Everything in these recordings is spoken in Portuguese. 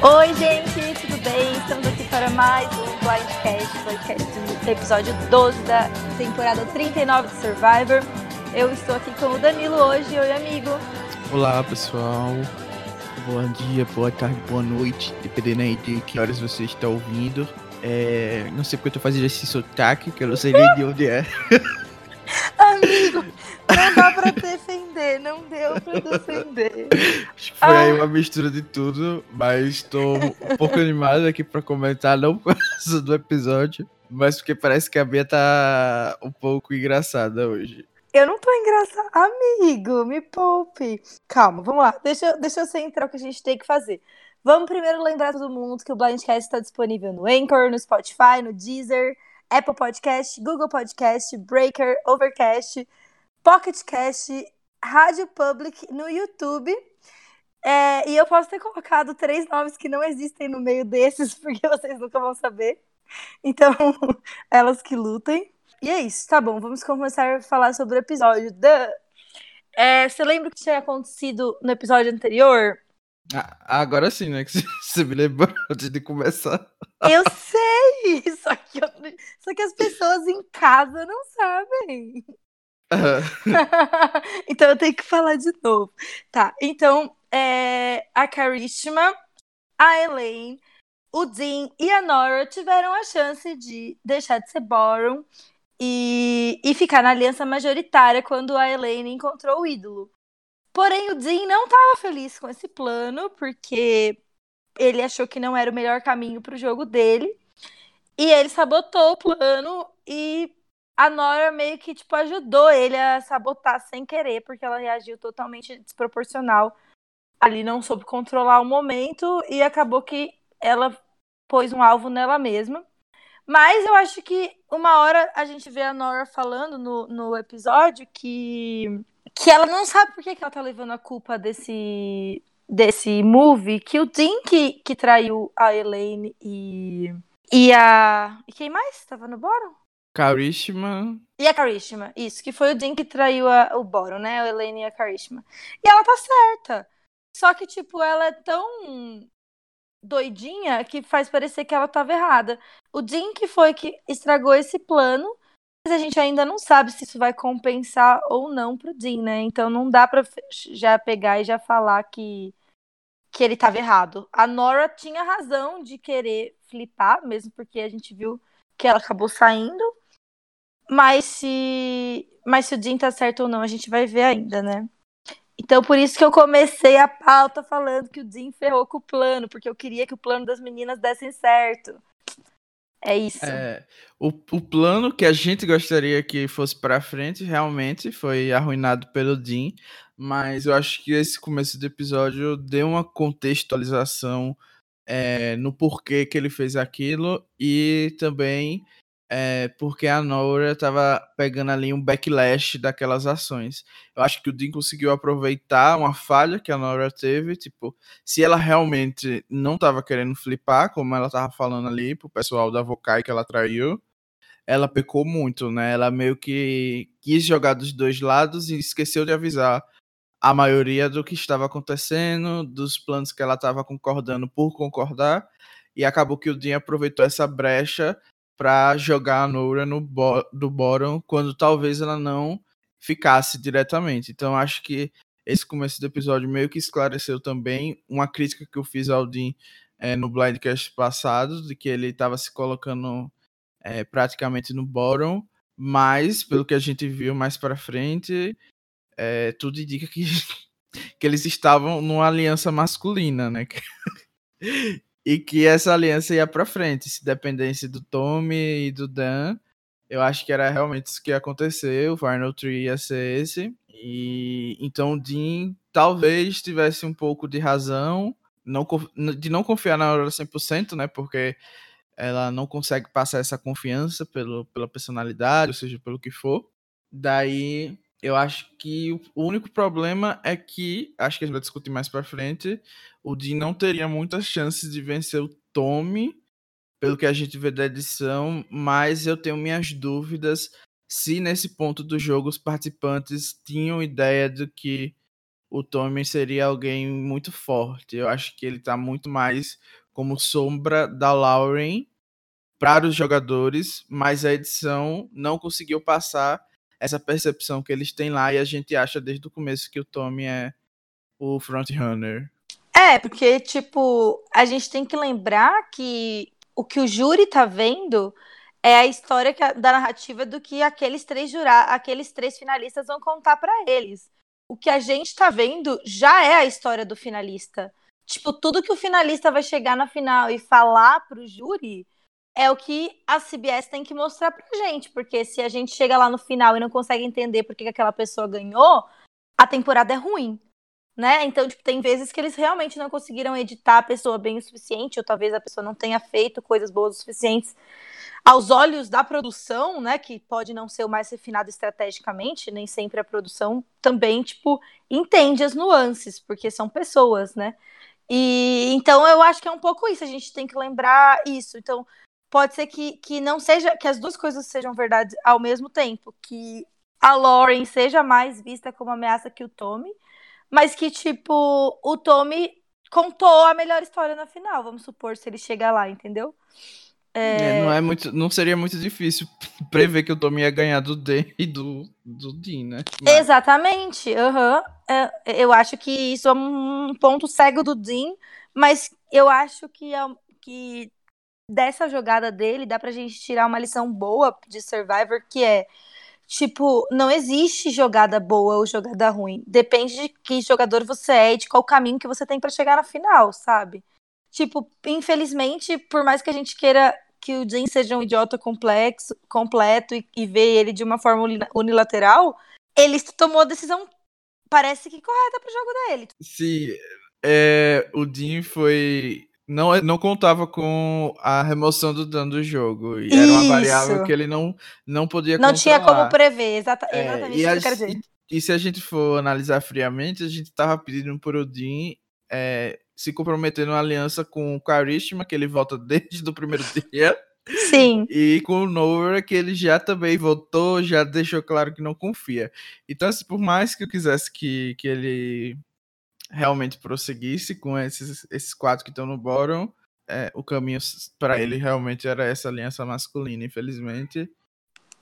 Oi, gente, tudo bem? Estamos aqui para mais um Blindcast do episódio 12 da temporada 39 do Survivor. Eu estou aqui com o Danilo hoje. Oi, amigo. Olá, pessoal. Bom dia, boa tarde, boa noite, dependendo aí de que horas você está ouvindo. Não sei porque eu tô fazendo esse sotaque, que eu não sei nem de onde é. Amigo, não dá pra defender, não deu pra defender. Foi aí uma mistura de tudo, mas estou um pouco animado aqui pra comentar, não por causa do episódio, mas porque parece que a Bia tá um pouco engraçada hoje. Eu não tô engraçada. Amigo, me poupe. Calma, vamos lá. Deixa eu centrar o que a gente tem que fazer. Vamos primeiro lembrar todo mundo que o Blindcast está disponível no Anchor, no Spotify, no Deezer, Apple Podcast, Google Podcast, Breaker, Overcast, Pocket Cast, Rádio Public, no YouTube. E eu posso ter colocado 3 nomes que não existem no meio desses, porque vocês nunca vão saber. Então, elas que lutem. E é isso, tá bom, vamos começar a falar sobre o episódio. Você lembra o que tinha acontecido no episódio anterior? Agora sim, né, que você me lembrou antes de começar. Eu sei, só que as pessoas em casa não sabem. Então eu tenho que falar de novo. Tá, então, a Karishma, a Helene, o Dean e a Nora tiveram a chance de deixar de ser Boron e ficar na aliança majoritária quando a Helene encontrou o ídolo. Porém, o Dean não estava feliz com esse plano, porque ele achou que não era o melhor caminho para o jogo dele. E ele sabotou o plano e a Nora meio que tipo, ajudou ele a sabotar sem querer, porque ela reagiu totalmente desproporcional. Ali não soube controlar o momento e acabou que ela pôs um alvo nela mesma. Mas eu acho que uma hora a gente vê a Nora falando no episódio que ela não sabe por que ela tá levando a culpa desse movie, que o Dean que traiu a Helene e quem mais tava no Boron? Karishma. E a Karishma, isso, que foi o Dean que traiu o Boron, né? A Helene e a Karishma. E ela tá certa. Só que, tipo, ela é tão doidinha que faz parecer que ela tava errada. O Dean que foi que estragou esse plano, mas a gente ainda não sabe se isso vai compensar ou não pro Dean, né? Então não dá pra já pegar e já falar que ele tava errado. A Nora tinha razão de querer flipar, mesmo porque a gente viu que ela acabou saindo, mas se o Dean tá certo ou não, a gente vai ver ainda, né? Então, por isso que eu comecei a pauta falando que o Dean ferrou com o plano, porque eu queria que o plano das meninas desse certo. É isso. O plano que a gente gostaria que fosse pra frente, realmente, foi arruinado pelo Dean, mas eu acho que esse começo do episódio deu uma contextualização no porquê que ele fez aquilo e também porque a Nora estava pegando ali um backlash daquelas ações. Eu acho que o Dean conseguiu aproveitar uma falha que a Nora teve, tipo, se ela realmente não estava querendo flipar, como ela estava falando ali pro pessoal da Vokai que ela traiu, ela pecou muito, né? Ela meio que quis jogar dos dois lados e esqueceu de avisar a maioria do que estava acontecendo, dos planos que ela estava concordando por concordar, e acabou que o Dean aproveitou essa brecha pra jogar a Nora do Boron, quando talvez ela não ficasse diretamente. Então acho que esse começo do episódio meio que esclareceu também uma crítica que eu fiz ao Dean no Blindcast passado, de que ele estava se colocando praticamente no Boron, mas pelo que a gente viu mais pra frente, tudo indica que eles estavam numa aliança masculina, né? E que essa aliança ia pra frente, se dependesse do Tommy e do Dan, eu acho que era realmente isso que ia acontecer, o Final 3 ia ser esse, e então o Dean talvez tivesse um pouco de razão, de não confiar na Nora 100%, né, porque ela não consegue passar essa confiança pela personalidade, ou seja, pelo que for, daí eu acho que o único problema é que, acho que a gente vai discutir mais pra frente, o Dean não teria muitas chances de vencer o Tommy, pelo que a gente vê da edição, mas eu tenho minhas dúvidas se nesse ponto do jogo os participantes tinham ideia do que o Tommy seria alguém muito forte. Eu acho que ele tá muito mais como sombra da Lauren para os jogadores, mas a edição não conseguiu passar essa percepção que eles têm lá, e a gente acha desde o começo que o Tommy é o frontrunner. É, porque, tipo, a gente tem que lembrar que o que o júri tá vendo é a história da narrativa do que aqueles três finalistas vão contar pra eles. O que a gente tá vendo já é a história do finalista. Tipo, tudo que o finalista vai chegar na final e falar pro júri é o que a CBS tem que mostrar pra gente, porque se a gente chega lá no final e não consegue entender por que aquela pessoa ganhou, a temporada é ruim, né? Então, tipo, tem vezes que eles realmente não conseguiram editar a pessoa bem o suficiente, ou talvez a pessoa não tenha feito coisas boas o suficientes aos olhos da produção, né, que pode não ser o mais refinado estrategicamente, nem sempre a produção também, tipo, entende as nuances, porque são pessoas, né? E então eu acho que é um pouco isso, a gente tem que lembrar isso. Então, pode ser que não seja, que as duas coisas sejam verdade ao mesmo tempo, que a Lauren seja mais vista como ameaça que o Tommy, mas que, tipo, o Tommy contou a melhor história na final, vamos supor, se ele chegar lá, entendeu? Não seria muito difícil prever que o Tommy ia ganhar do D e do Dean, né? Mas... Exatamente, eu acho que isso é um ponto cego do Dean, mas eu acho que dessa jogada dele dá pra gente tirar uma lição boa de Survivor, que é, tipo, não existe jogada boa ou jogada ruim, depende de que jogador você é e de qual caminho que você tem pra chegar na final, sabe? Tipo, infelizmente, por mais que a gente queira que o Dean seja um idiota completo e ver ele de uma forma unilateral, ele tomou a decisão, parece que correta pro jogo dele. Sim, o Dean foi... Não contava com a remoção do dano do jogo. E era uma variável que ele não podia controlar. Não tinha como prever, exatamente isso que eu quero dizer. E se a gente for analisar friamente, a gente tava pedindo pro Dean... se comprometendo numa aliança com o Karishma, que ele volta desde o primeiro dia. Sim. E com o Nora, que ele já também voltou, já deixou claro que não confia. Então, assim, por mais que eu quisesse que ele realmente prosseguisse com esses quatro que estão no bottom, o caminho para ele realmente era essa aliança masculina, infelizmente.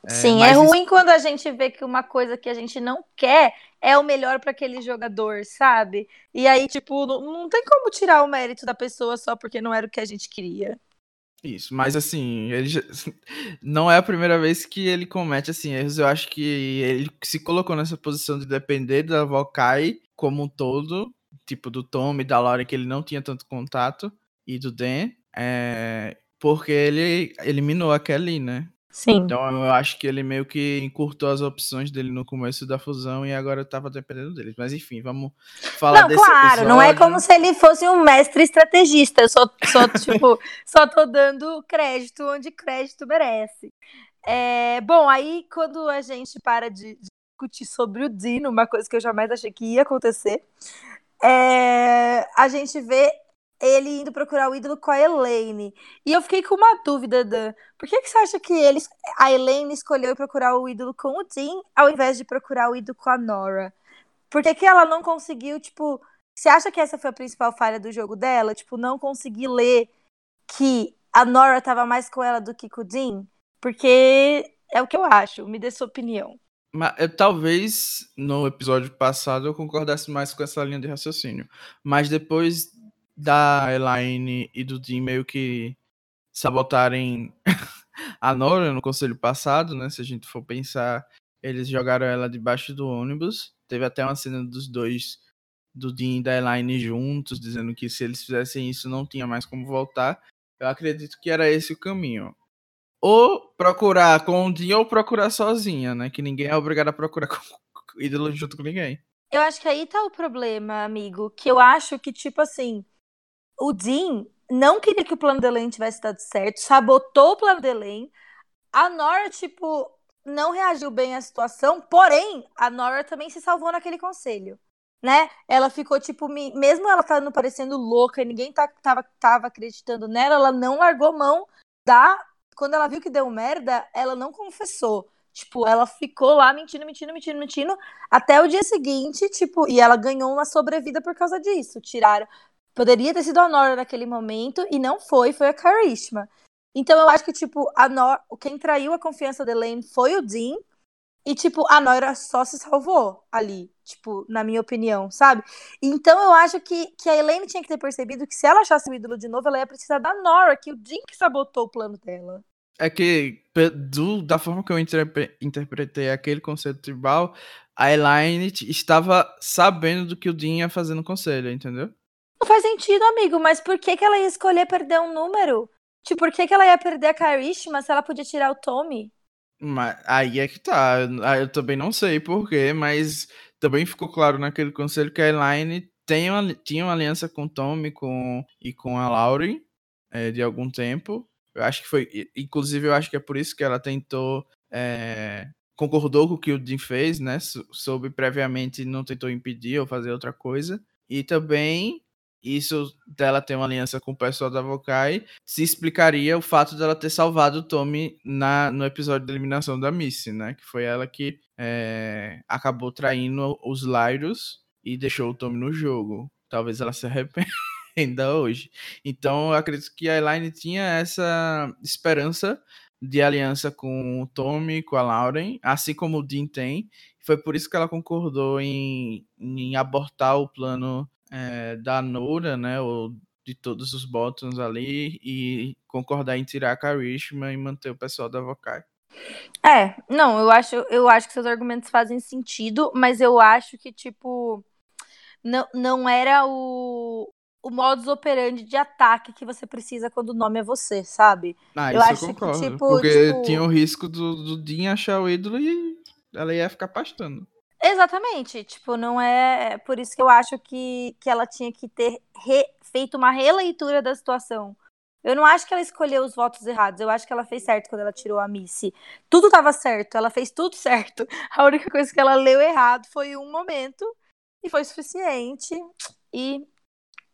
Sim, é ruim quando a gente vê que uma coisa que a gente não quer é o melhor para aquele jogador, sabe? E aí, tipo, não tem como tirar o mérito da pessoa só porque não era o que a gente queria. Isso, mas assim, ele já... não é a primeira vez que ele comete assim, erros. Eu acho que ele se colocou nessa posição de depender da Vokai como um todo, tipo do Tom e da Laura, que ele não tinha tanto contato, e do Dan, porque ele eliminou a Kelly, né? Sim. Então eu acho que ele meio que encurtou as opções dele no começo da fusão e agora eu tava dependendo deles, mas enfim, vamos falar desse episódio. Claro, não é como se ele fosse um mestre estrategista, eu só tipo, só tô dando crédito onde crédito merece. Bom, aí quando a gente para de discutir sobre o Dino, uma coisa que eu jamais achei que ia acontecer, a gente vê ele indo procurar o ídolo com a Helene. E eu fiquei com uma dúvida, Dan. Por que você acha que a Helene escolheu procurar o ídolo com o Dean ao invés de procurar o ídolo com a Nora? Por que ela não conseguiu, tipo... Você acha que essa foi a principal falha do jogo dela? Tipo, não conseguir ler que a Nora tava mais com ela do que com o Dean? Porque é o que eu acho. Me dê sua opinião. Mas, talvez, no episódio passado, eu concordasse mais com essa linha de raciocínio. Mas depois... da Elaine e do Dean meio que sabotarem a Nora no conselho passado, né? Se a gente for pensar, eles jogaram ela debaixo do ônibus. Teve até uma cena dos dois, do Dean e da Elaine juntos, dizendo que se eles fizessem isso não tinha mais como voltar. Eu acredito que era esse o caminho. Ou procurar com o Dean ou procurar sozinha, né? Que ninguém é obrigado a procurar com ídolo junto com ninguém. Eu acho que aí tá o problema, amigo. Que eu acho que, tipo assim... O Dean não queria que o plano de Helene tivesse dado certo, sabotou o plano de Helene. A Nora, tipo, não reagiu bem à situação, porém, a Nora também se salvou naquele conselho, né? Ela ficou, tipo, mesmo ela tá parecendo louca e ninguém tava acreditando nela, ela não largou mão da... Quando ela viu que deu merda, ela não confessou. Tipo, ela ficou lá mentindo, até o dia seguinte, tipo, e ela ganhou uma sobrevida por causa disso. Tiraram. Poderia ter sido a Nora naquele momento, e não foi, foi a Karishma. Então eu acho que, tipo, a Nora, quem traiu a confiança da Helene foi o Dean, e, tipo, a Nora só se salvou ali, tipo, na minha opinião, sabe? Então eu acho que a Helene tinha que ter percebido que se ela achasse o ídolo de novo, ela ia precisar da Nora, que o Dean que sabotou o plano dela. É que, da forma que eu interpretei aquele conselho tribal, a Helene estava sabendo do que o Dean ia fazer no conselho, entendeu? Não faz sentido, amigo, mas por que, que ela ia escolher perder um número? Tipo, por que, que ela ia perder a Karishma se ela podia tirar o Tommy? Mas aí é que tá, eu também não sei porquê, mas também ficou claro naquele conselho que a Helene tinha uma aliança com o Tommy e com a Lauren de algum tempo. Eu acho que foi, inclusive eu acho que é por isso que ela tentou, concordou com o que o Dean fez, né, soube previamente, não tentou impedir ou fazer outra coisa, e também isso dela ter uma aliança com o pessoal da Vokai, se explicaria o fato dela ter salvado o Tommy no episódio de eliminação da Missy, né, que foi ela que acabou traindo os Lyros e deixou o Tommy no jogo, talvez ela se arrependa ainda hoje. Então eu acredito que a Helene tinha essa esperança de aliança com o Tommy, com a Lauren, assim como o Dean tem. Foi por isso que ela concordou em abortar o plano da Nora, né, ou de todos os Bottoms ali, e concordar em tirar a Karishma e manter o pessoal da Vokai. Não, eu acho que seus argumentos fazem sentido, mas eu acho que, tipo, não era o modus operandi de ataque que você precisa quando o nome é você, sabe? Eu isso acho eu concordo, que, tipo, porque tinha o risco do Dean achar o ídolo e ela ia ficar pastando. Exatamente, tipo, não é... Por isso que eu acho que ela tinha que ter feito uma releitura da situação. Eu não acho que ela escolheu os votos errados, eu acho que ela fez certo quando ela tirou a Missy. Tudo tava certo, ela fez tudo certo. A única coisa que ela leu errado foi um momento, e foi suficiente, e...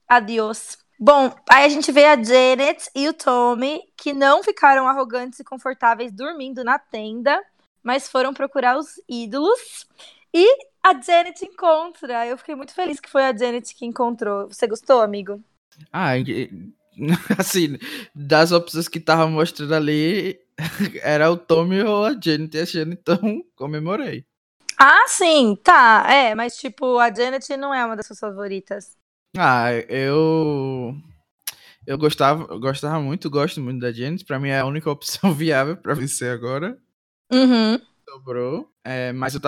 Adiós. Bom, aí a gente vê a Janet e o Tommy, que não ficaram arrogantes e confortáveis dormindo na tenda, mas foram procurar os ídolos. E a Janet encontra. Eu fiquei muito feliz que foi a Janet que encontrou. Você gostou, amigo? Assim, das opções que tava mostrando ali, era o Tommy ou a Janet, então comemorei. Ah, sim, tá. Mas tipo, a Janet não é uma das suas favoritas. Eu gosto muito da Janet. Pra mim é a única opção viável pra vencer agora. Uhum. Sobrou. Mas eu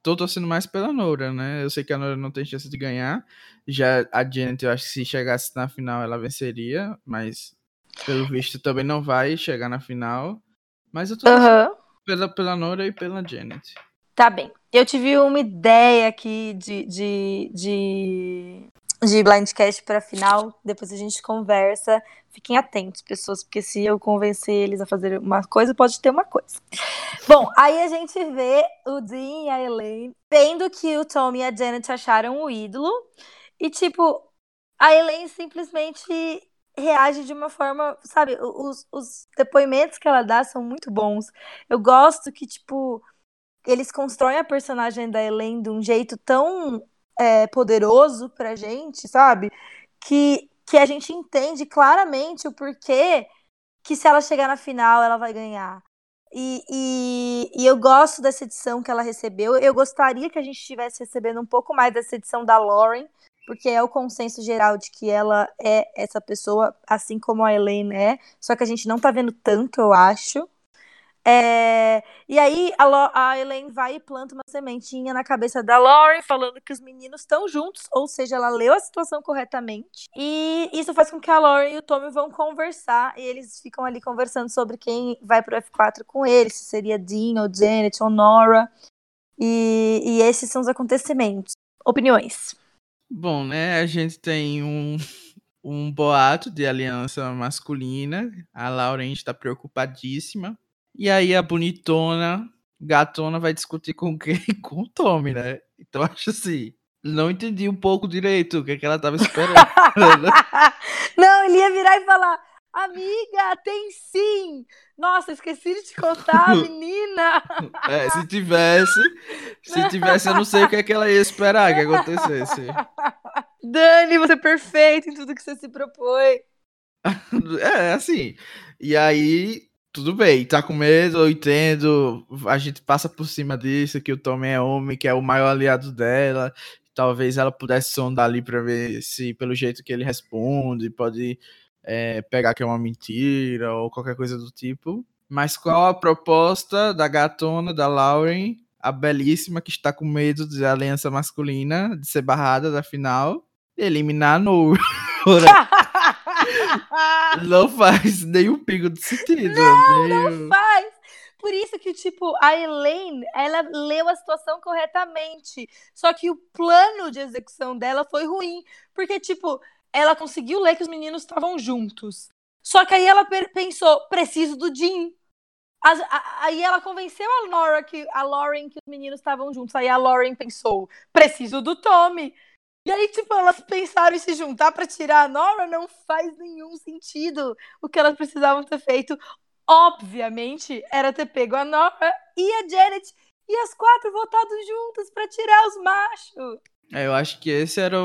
tô torcendo mais pela Nora, né? Eu sei que a Nora não tem chance de ganhar. Já a Janet, eu acho que se chegasse na final ela venceria, mas pelo visto também não vai chegar na final. Mas eu tô torcendo pela Nora e pela Janet. Tá bem. Eu tive uma ideia aqui de Blindcast pra final, depois a gente conversa. Fiquem atentos, pessoas, porque se eu convencer eles a fazer uma coisa, pode ter uma coisa. Bom, aí a gente vê o Dean e a Helene vendo que o Tommy e a Janet acharam o ídolo, e tipo, a Helene simplesmente reage de uma forma, sabe, os depoimentos que ela dá são muito bons. Eu gosto que, tipo, eles constroem a personagem da Helene de um jeito tão poderoso pra gente, sabe? Que a gente entende claramente o porquê que se ela chegar na final ela vai ganhar. E eu gosto dessa edição que ela recebeu. Eu gostaria que a gente estivesse recebendo um pouco mais dessa edição da Lauren, porque é o consenso geral de que ela é essa pessoa, assim como a Helene é, só que a gente não tá vendo tanto, eu acho. E aí a Helene vai e planta uma sementinha na cabeça da Lauren, falando que os meninos estão juntos, ou seja, ela leu a situação corretamente, e isso faz com que a Lauren e o Tommy vão conversar, e eles ficam ali conversando sobre quem vai pro F4 com eles, se seria Dean, ou Janet, ou Nora, e esses são os acontecimentos. Opiniões. Bom, né, a gente tem um boato de aliança masculina, a Lauren está preocupadíssima. E aí a bonitona, gatona, vai discutir com quem? Com o Tommy, né? Então acho assim, não entendi um pouco direito o que ela tava esperando. Não, ele ia virar e falar, Amiga, tem sim! Nossa, esqueci de te contar, menina! É, se tivesse, eu não sei o que é que ela ia esperar que acontecesse. Dani, você é perfeita em tudo que você se propõe. É, assim. E aí, tudo bem, tá com medo, eu entendo, a gente passa por cima disso, que o Tommy é homem, que é o maior aliado dela, talvez ela pudesse sondar ali pra ver se, pelo jeito que ele responde, pode... pegar que é uma mentira ou qualquer coisa do tipo. Mas qual a proposta da gatona, da Lauren, a belíssima que está com medo de aliança masculina, de ser barrada da final? Eliminar a Noura. Não faz nenhum pingo de sentido. Não faz. Por isso que, tipo, a Helene, ela leu a situação corretamente. Só que o plano de execução dela foi ruim. Porque, tipo... ela conseguiu ler que os meninos estavam juntos. Só que aí ela pensou, preciso do Jim. Aí ela convenceu a Lauren que os meninos estavam juntos. Aí a Lauren pensou, preciso do Tommy. E aí, tipo, elas pensaram em se juntar pra tirar a Nora. Não faz nenhum sentido. O que elas precisavam ter feito, obviamente, era ter pego a Nora e a Janet. E as quatro votado juntas pra tirar os machos. Eu acho que esse era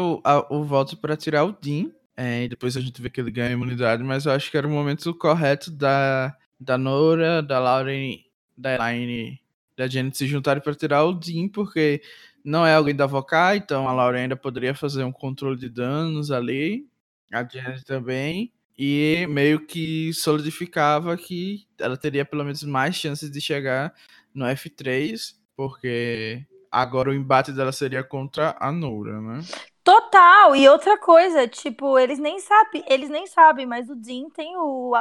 o voto para tirar o Dean. E depois a gente vê que ele ganha imunidade. Mas eu acho que era o momento correto da Nora, da Lauren, da Elaine, da Janet se juntarem para tirar o Dean. Porque não é alguém da Vocar, então a Lauren ainda poderia fazer um controle de danos ali. A Janet também. E meio que solidificava que ela teria pelo menos mais chances de chegar no F3. Porque... agora o embate dela seria contra a Noura, né? Total! E outra coisa, tipo, eles nem sabem, mas o Dean tem o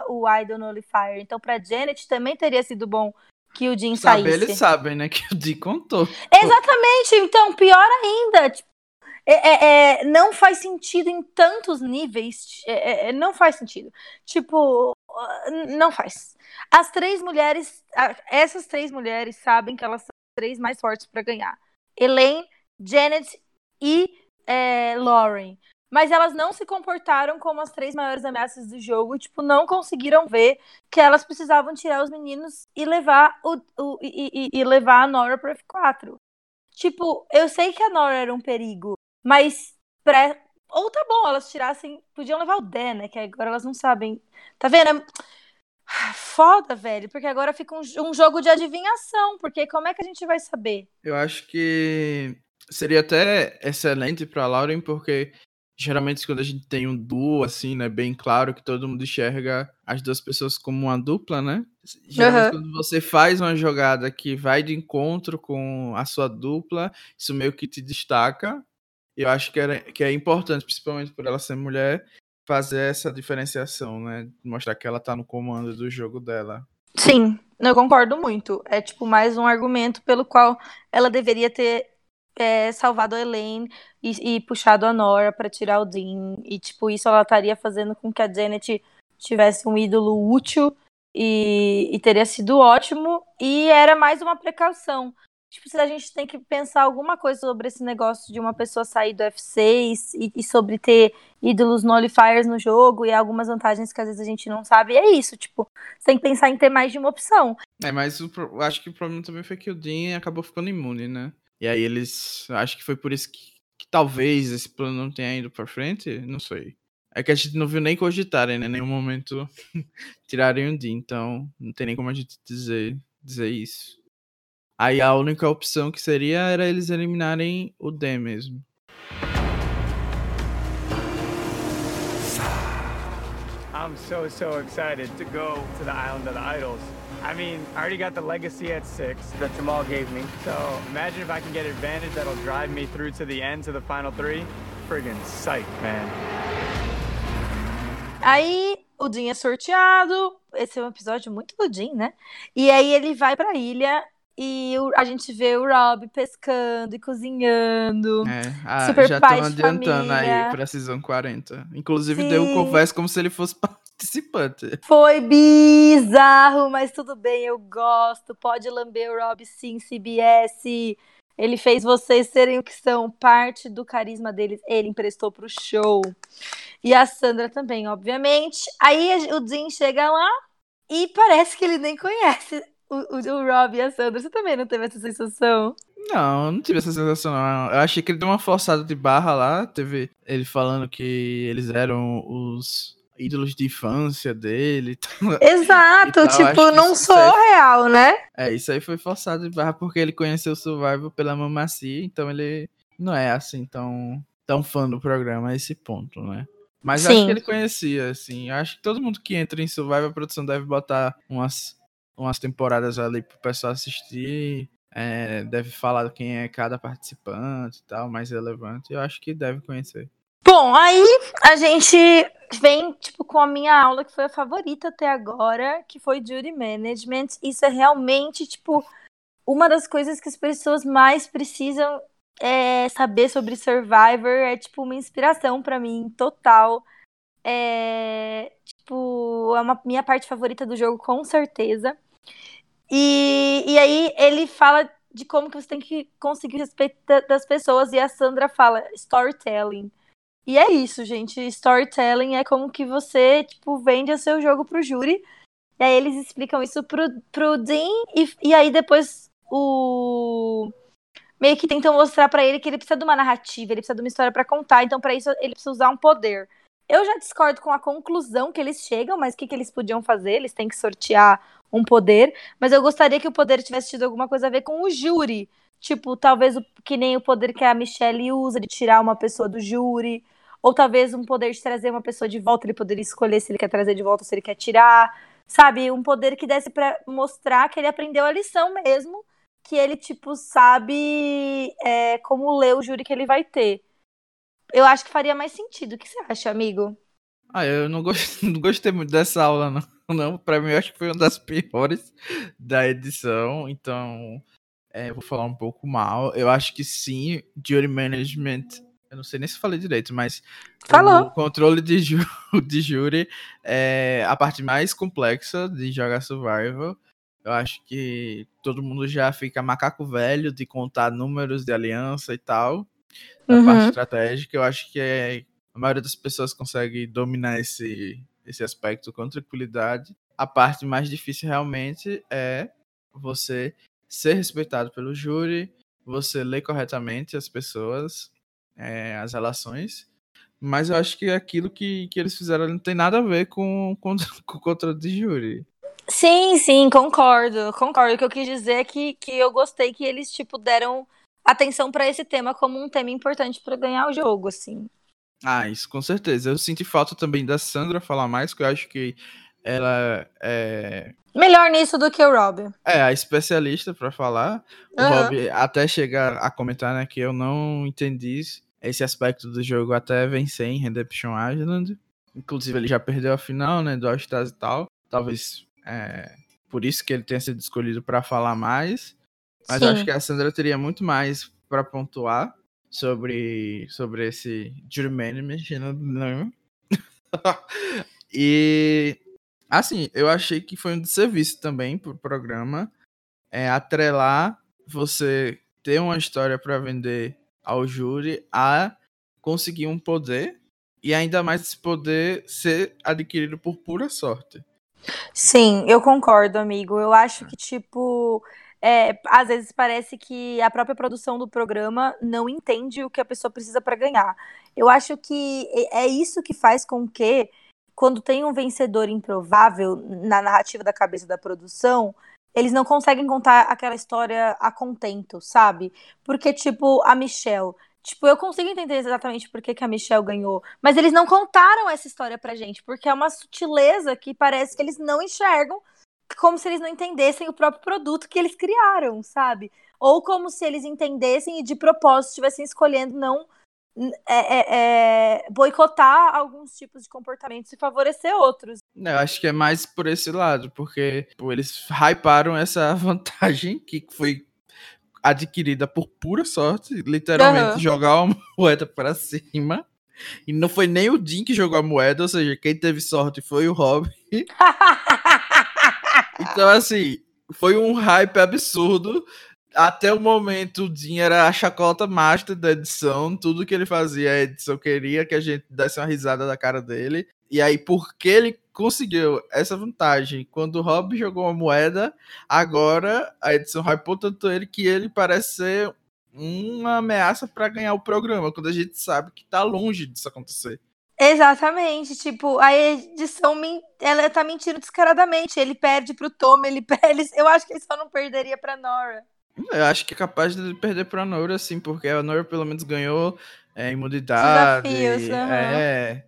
Idol Nullifier. Então, pra Janet também teria sido bom que o Dean saísse. Eles sabem, né? Que o Dean contou. Exatamente! Então, pior ainda. Tipo, não faz sentido em tantos níveis. Não faz sentido. Tipo, não faz. Essas três mulheres sabem que elas são três mais fortes para ganhar. Helene, Janet e Lauren. Mas elas não se comportaram como as três maiores ameaças do jogo. Tipo, não conseguiram ver que elas precisavam tirar os meninos e levar levar a Nora pro F4. Tipo, eu sei que a Nora era um perigo, mas ou tá bom, elas tirassem, podiam levar o Dan, né? Que agora elas não sabem. Tá vendo? Foda, velho, porque agora fica um jogo de adivinhação, porque como é que a gente vai saber? Eu acho que seria até excelente pra Lauren, porque geralmente quando a gente tem um duo, assim, né, bem claro, que todo mundo enxerga as duas pessoas como uma dupla, né? Geralmente quando você faz uma jogada que vai de encontro com a sua dupla, isso meio que te destaca. Eu acho que é importante, principalmente por ela ser mulher, fazer essa diferenciação, né? Mostrar que ela tá no comando do jogo dela. Sim, eu concordo muito. É, tipo, mais um argumento pelo qual ela deveria ter salvado a Helene e puxado a Nora pra tirar o Dean. E, tipo, isso ela estaria fazendo com que a Janet tivesse um ídolo útil e teria sido ótimo. E era mais uma precaução. Tipo, se a gente tem que pensar alguma coisa sobre esse negócio de uma pessoa sair do F6 e sobre ter ídolos nullifiers no jogo e algumas vantagens que às vezes a gente não sabe, e é isso, tipo, você tem que pensar em ter mais de uma opção. Mas eu acho que o problema também foi que o Dean acabou ficando imune, né? E aí eles, acho que foi por isso que talvez esse plano não tenha ido pra frente, não sei. É que a gente não viu nem cogitarem, né? Em nenhum momento tirarem o Dean, então não tem nem como a gente dizer isso. Aí a única opção que seria era eles eliminarem o D mesmo. I'm so excited to go to the Island of the Idols. I mean, I already got the legacy at 6 that Jamal gave me. So imagine if I can get advantage that'll drive me through to the end, to the final 3. Friggin' psych, man. Aí o Dean é sorteado. Esse é um episódio muito do Dean, né? E aí ele vai pra ilha. E a gente vê o Rob pescando e cozinhando. Super já pai de família. Já estão adiantando aí pra Season 40. Inclusive, sim, deu um conversa como se ele fosse participante. Foi bizarro, mas tudo bem, eu gosto. Pode lamber o Rob, sim, CBS. Ele fez vocês serem o que são, parte do carisma deles. Ele emprestou pro show. E a Sandra também, obviamente. Aí o Dean chega lá e parece que ele nem conhece o Rob e a Sandra. Você também não teve essa sensação? Não, eu não tive essa sensação, não. Eu achei que ele deu uma forçada de barra lá. Teve ele falando que eles eram os ídolos de infância dele. Exato, tipo, não sou real, né? É, isso aí foi forçado de barra porque ele conheceu o Survivor pela Mamacia, então ele não é assim tão fã do programa a esse ponto, né? Mas sim, acho que ele conhecia, assim. Acho que todo mundo que entra em Survivor, a produção deve botar umas temporadas ali pro pessoal assistir. É, deve falar quem é cada participante e tal, mais relevante. Eu acho que deve conhecer. Bom, aí a gente vem, tipo, com a minha aula, que foi a favorita até agora, que foi Jury Management. Isso é realmente, tipo, uma das coisas que as pessoas mais precisam saber sobre Survivor. É, tipo, uma inspiração pra mim, total. É, tipo, é uma minha parte favorita do jogo, com certeza. E aí ele fala de como que você tem que conseguir o respeito das pessoas, e a Sandra fala storytelling. E é isso, gente. Storytelling é como que você, tipo, vende o seu jogo pro júri. E aí eles explicam isso pro Dean, e aí depois meio que tentam mostrar pra ele que ele precisa de uma narrativa, ele precisa de uma história pra contar, então pra isso ele precisa usar um poder. Eu já discordo com a conclusão que eles chegam, mas o que eles podiam fazer? Eles têm que sortear um poder, mas eu gostaria que o poder tivesse tido alguma coisa a ver com o júri. Tipo, talvez que nem o poder que a Michelle usa, de tirar uma pessoa do júri, ou talvez um poder de trazer uma pessoa de volta, ele poderia escolher se ele quer trazer de volta ou se ele quer tirar, sabe? Um poder que desse pra mostrar que ele aprendeu a lição mesmo, que ele, tipo, sabe como ler o júri que ele vai ter. Eu acho que faria mais sentido. O que você acha, amigo? Ah, eu não gostei muito dessa aula, não. Pra mim, eu acho que foi uma das piores da edição. Então, vou falar um pouco mal. Eu acho que sim, Jury Management... Eu não sei nem se falei direito, mas... Falou. O controle de júri é a parte mais complexa de jogar Survival. Eu acho que todo mundo já fica macaco velho de contar números de aliança e tal. Na parte estratégica, eu acho que a maioria das pessoas consegue dominar esse aspecto com tranquilidade. A parte mais difícil realmente é você ser respeitado pelo júri, você ler corretamente as pessoas, as relações. Mas eu acho que aquilo que eles fizeram não tem nada a ver com o controle de júri. Sim, concordo. O que eu quis dizer é que eu gostei que eles, tipo, deram atenção para esse tema como um tema importante para ganhar o jogo, assim. Ah, isso com certeza. Eu senti falta também da Sandra falar mais, que eu acho que ela é melhor nisso do que o Rob. É, a especialista para falar. O Rob até chegar a comentar, né, que eu não entendi esse aspecto do jogo até vencer em Redemption Island. Inclusive, ele já perdeu a final, né, do All-Stars e tal. Talvez por isso que ele tenha sido escolhido para falar mais. Mas sim, acho que a Sandra teria muito mais para pontuar sobre esse Jury Management. E, assim, eu achei que foi um desserviço também pro programa atrelar você ter uma história para vender ao júri a conseguir um poder, e ainda mais esse poder ser adquirido por pura sorte. Sim, eu concordo, amigo. Eu acho que, tipo... às vezes parece que a própria produção do programa não entende o que a pessoa precisa para ganhar. Eu acho que é isso que faz com que, quando tem um vencedor improvável na narrativa da cabeça da produção, eles não conseguem contar aquela história a contento, sabe? Porque, tipo, a Michelle... Tipo, eu consigo entender exatamente por que a Michelle ganhou, mas eles não contaram essa história pra gente, porque é uma sutileza que parece que eles não enxergam, como se eles não entendessem o próprio produto que eles criaram, sabe? Ou como se eles entendessem e de propósito estivessem escolhendo não boicotar alguns tipos de comportamentos e favorecer outros. Eu acho que é mais por esse lado, porque eles hyparam essa vantagem que foi adquirida por pura sorte, literalmente jogar uma moeda pra cima. E não foi nem o Dean que jogou a moeda, ou seja, quem teve sorte foi o Rob. Então, assim, foi um hype absurdo Até o momento, o Dinho era a chacota master da edição. Tudo que ele fazia, a edição queria que a gente desse uma risada da cara dele. E aí, porque ele conseguiu essa vantagem, quando o Rob jogou uma moeda, agora a edição hypou tanto ele que ele parece ser uma ameaça para ganhar o programa, quando a gente sabe que tá longe disso acontecer. Exatamente, tipo, a edição ela tá mentindo descaradamente. Ele perde pro Tom, ele perde. Eu acho que ele só não perderia pra Nora. Eu acho que é capaz de perder pra Nora, sim, porque a Nora pelo menos ganhou imunidade. Desafios, é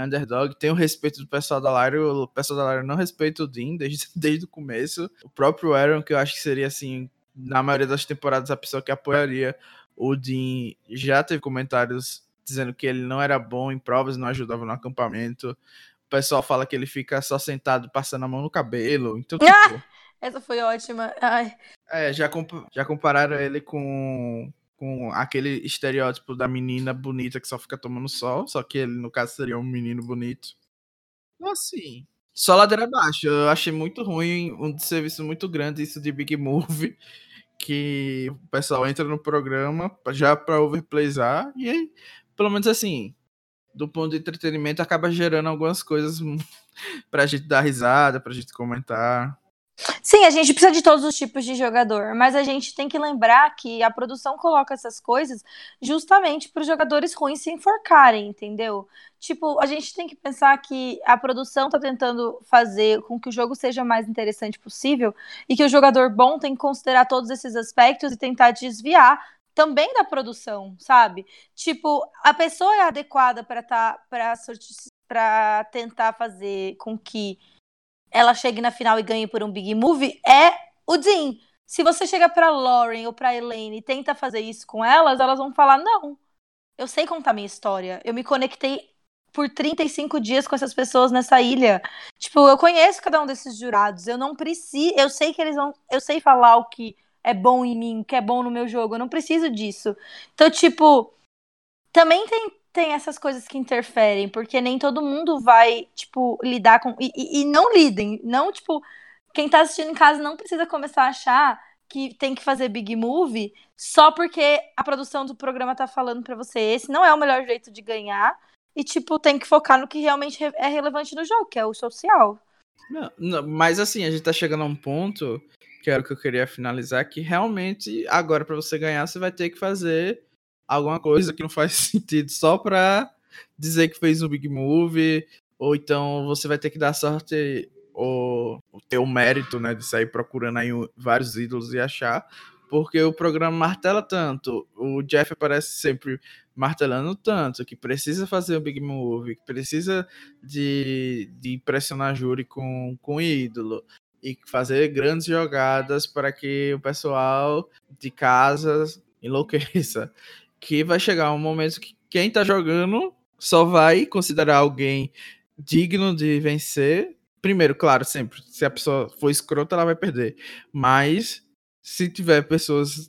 underdog, tem o respeito do pessoal da Lyra. O pessoal da Lyra não respeita o Dean desde o começo. O próprio Aaron, que eu acho que seria assim, na maioria das temporadas, a pessoa que apoiaria o Dean, já teve comentários dizendo que ele não era bom em provas, não ajudava no acampamento. O pessoal fala que ele fica só sentado passando a mão no cabelo. Então, tipo, essa foi ótima. Ai. Já compararam ele com aquele estereótipo da menina bonita que só fica tomando sol, só que ele, no caso, seria um menino bonito. Então, assim, só ladeira abaixo. Eu achei muito ruim, um desserviço muito grande isso de Big Move, que o pessoal entra no programa já pra overplayzar, e aí, pelo menos assim, do ponto de entretenimento, acaba gerando algumas coisas pra gente dar risada, pra gente comentar. Sim, a gente precisa de todos os tipos de jogador, mas a gente tem que lembrar que a produção coloca essas coisas justamente para os jogadores ruins se enforcarem, entendeu? Tipo, a gente tem que pensar que a produção tá tentando fazer com que o jogo seja o mais interessante possível e que o jogador bom tem que considerar todos esses aspectos e tentar desviar também da produção, sabe? Tipo, a pessoa é adequada para tentar fazer com que ela chega na final e ganha por um big move, é o Dean. Se você chega pra Lauren ou pra Helene e tenta fazer isso com elas, elas vão falar, não, eu sei contar minha história. Eu me conectei por 35 dias com essas pessoas nessa ilha. Tipo, eu conheço cada um desses jurados. Eu não preciso, eu sei que eles vão, eu sei falar o que é bom em mim, o que é bom no meu jogo. Eu não preciso disso. Então, tipo, também tem essas coisas que interferem, porque nem todo mundo vai, tipo, lidar com... E não lidem, não, tipo... Quem tá assistindo em casa não precisa começar a achar que tem que fazer big move só porque a produção do programa tá falando pra você, esse não é o melhor jeito de ganhar, e, tipo, tem que focar no que realmente é relevante no jogo, que é o social. Não, mas, assim, a gente tá chegando a um ponto, que era o que eu queria finalizar, que realmente, agora, pra você ganhar, você vai ter que fazer alguma coisa que não faz sentido só pra dizer que fez um big move, ou então você vai ter que dar sorte ou ter o mérito, né, de sair procurando aí vários ídolos e achar, porque o programa martela tanto, o Jeff aparece sempre martelando tanto, que precisa fazer um big move, que precisa de pressionar júri com ídolo, e fazer grandes jogadas para que o pessoal de casa enlouqueça. Que vai chegar um momento que quem tá jogando só vai considerar alguém digno de vencer. Primeiro, claro, sempre, se a pessoa for escrota, ela vai perder. Mas, se tiver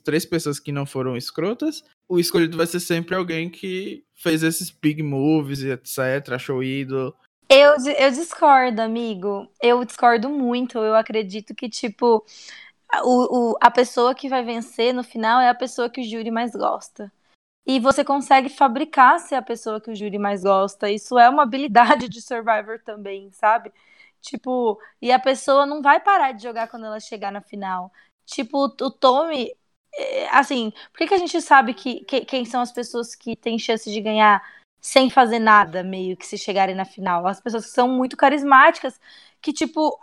três pessoas que não foram escrotas, o escolhido vai ser sempre alguém que fez esses big moves, etc., achou ídolo. Eu discordo, amigo. Eu discordo muito. Eu acredito que, tipo, a pessoa que vai vencer no final é a pessoa que o júri mais gosta. E você consegue fabricar ser a pessoa que o júri mais gosta. Isso é uma habilidade de Survivor também, sabe? Tipo, e a pessoa não vai parar de jogar quando ela chegar na final. Tipo, o Tommy, assim, por que a gente sabe que quem são as pessoas que têm chance de ganhar sem fazer nada, meio que se chegarem na final? As pessoas que são muito carismáticas, que, tipo,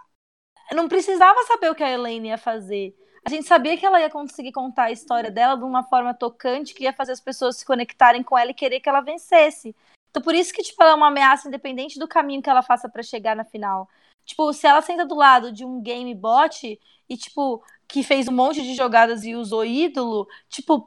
não precisava saber o que a Helene ia fazer. A gente sabia que ela ia conseguir contar a história dela de uma forma tocante, que ia fazer as pessoas se conectarem com ela e querer que ela vencesse. Então, por isso que, tipo, ela é uma ameaça independente do caminho que ela faça pra chegar na final. Tipo, se ela senta do lado de um game bot e, tipo, que fez um monte de jogadas e usou ídolo, tipo,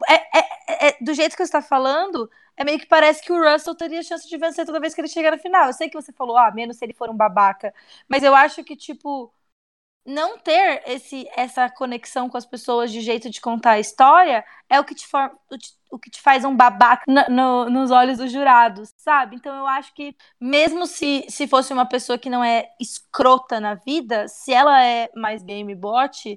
do jeito que você tá falando, é meio que parece que o Russell teria chance de vencer toda vez que ele chegar na final. Eu sei que você falou, menos se ele for um babaca. Mas eu acho que, tipo, não ter essa conexão com as pessoas de jeito de contar a história é o que te faz um babaca nos olhos dos jurados, sabe? Então eu acho que mesmo se fosse uma pessoa que não é escrota na vida, se ela é mais game bot,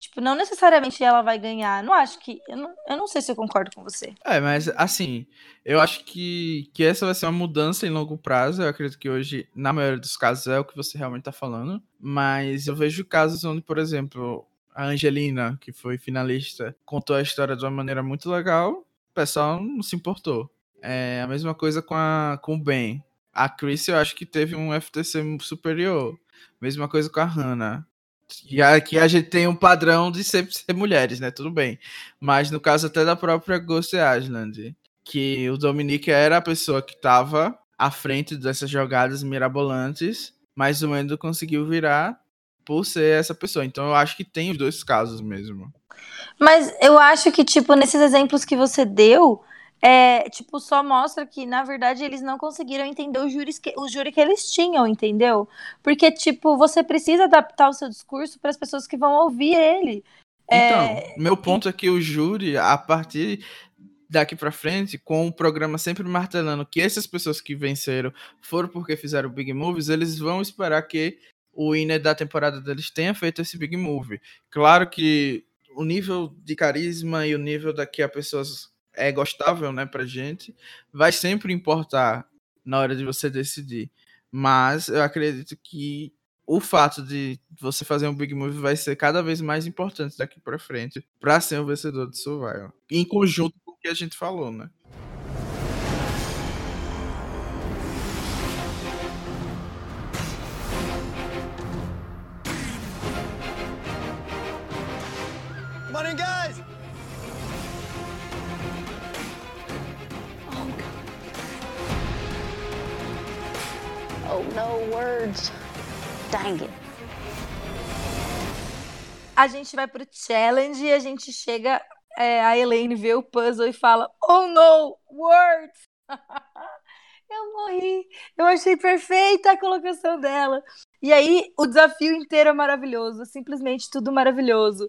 Tipo, não necessariamente ela vai ganhar. Não acho que... Eu não sei se eu concordo com você. É, mas assim, eu acho que essa vai ser uma mudança em longo prazo. Eu acredito que hoje, na maioria dos casos, é o que você realmente tá falando. Mas eu vejo casos onde, por exemplo, a Angelina, que foi finalista, contou a história de uma maneira muito legal. O pessoal não se importou. É a mesma coisa com o Ben. A Chris, eu acho que teve um FTC superior. Mesma coisa com a Hannah. E aqui a gente tem um padrão de ser mulheres, né? Tudo bem. Mas no caso até da própria Ghost Island, que o Dominique era a pessoa que estava à frente dessas jogadas mirabolantes, mas o Endo conseguiu virar por ser essa pessoa. Então eu acho que tem os dois casos mesmo. Mas eu acho que, tipo, nesses exemplos que você deu, tipo, só mostra que, na verdade, eles não conseguiram entender o júri que eles tinham, entendeu? Porque, tipo, você precisa adaptar o seu discurso para as pessoas que vão ouvir ele. Então, meu ponto é que o júri, a partir daqui para frente, com o programa sempre martelando que essas pessoas que venceram foram porque fizeram Big Moves, eles vão esperar que o winner da temporada deles tenha feito esse Big Move. Claro que o nível de carisma e o nível da que as pessoas... é gostável, né, pra gente, vai sempre importar na hora de você decidir, mas eu acredito que o fato de você fazer um Big Move vai ser cada vez mais importante daqui pra frente, pra ser um vencedor do Survivor, em conjunto com o que a gente falou, né. Dang it. A gente vai pro challenge e a gente chega, a Helene vê o puzzle e fala, oh no, words. Eu morri, eu achei perfeita a colocação dela. E aí o desafio inteiro é maravilhoso, simplesmente tudo maravilhoso.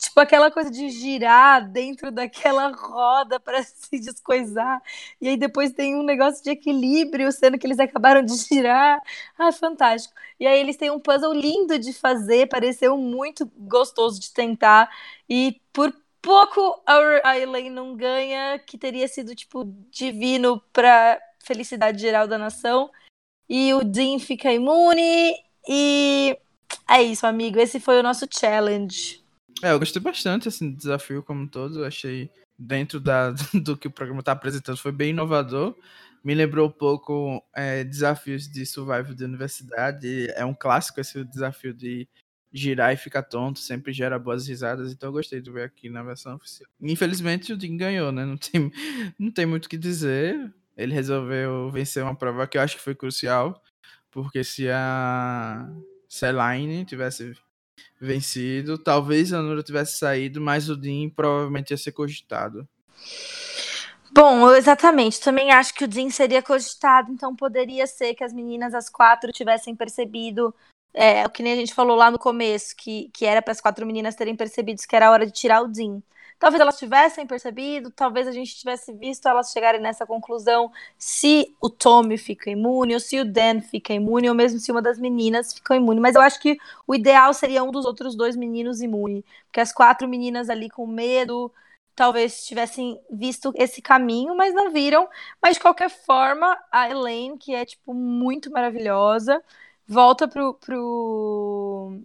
Tipo, aquela coisa de girar dentro daquela roda para se descoisar. E aí depois tem um negócio de equilíbrio, sendo que eles acabaram de girar. Ah, fantástico. E aí eles têm um puzzle lindo de fazer, pareceu muito gostoso de tentar. E por pouco a Helene não ganha, que teria sido, tipo, divino para felicidade geral da nação. E o Dean fica imune. E é isso, amigo. Esse foi o nosso challenge. Eu gostei bastante, assim, do desafio como um todo. Eu achei, dentro do que o programa tá apresentando, foi bem inovador. Me lembrou um pouco desafios de Survivor de universidade. É um clássico esse desafio de girar e ficar tonto. Sempre gera boas risadas. Então eu gostei de ver aqui na versão oficial. Infelizmente o Dean ganhou, né? Não tem muito o que dizer. Ele resolveu vencer uma prova que eu acho que foi crucial. Porque se a Celine tivesse vencido, talvez a Nura tivesse saído, mas o Dean provavelmente ia ser cogitado. Bom, exatamente, também acho que o Dean seria cogitado, então poderia ser que as meninas, as quatro, tivessem percebido, o que nem a gente falou lá no começo, que era para as quatro meninas terem percebido que era hora de tirar o Dean. Talvez elas tivessem percebido, talvez a gente tivesse visto elas chegarem nessa conclusão se o Tommy fica imune, ou se o Dan fica imune, ou mesmo se uma das meninas ficou imune. Mas eu acho que o ideal seria um dos outros dois meninos imune, porque as quatro meninas ali com medo talvez tivessem visto esse caminho, mas não viram. Mas de qualquer forma, a Helene, que é tipo muito maravilhosa, volta para o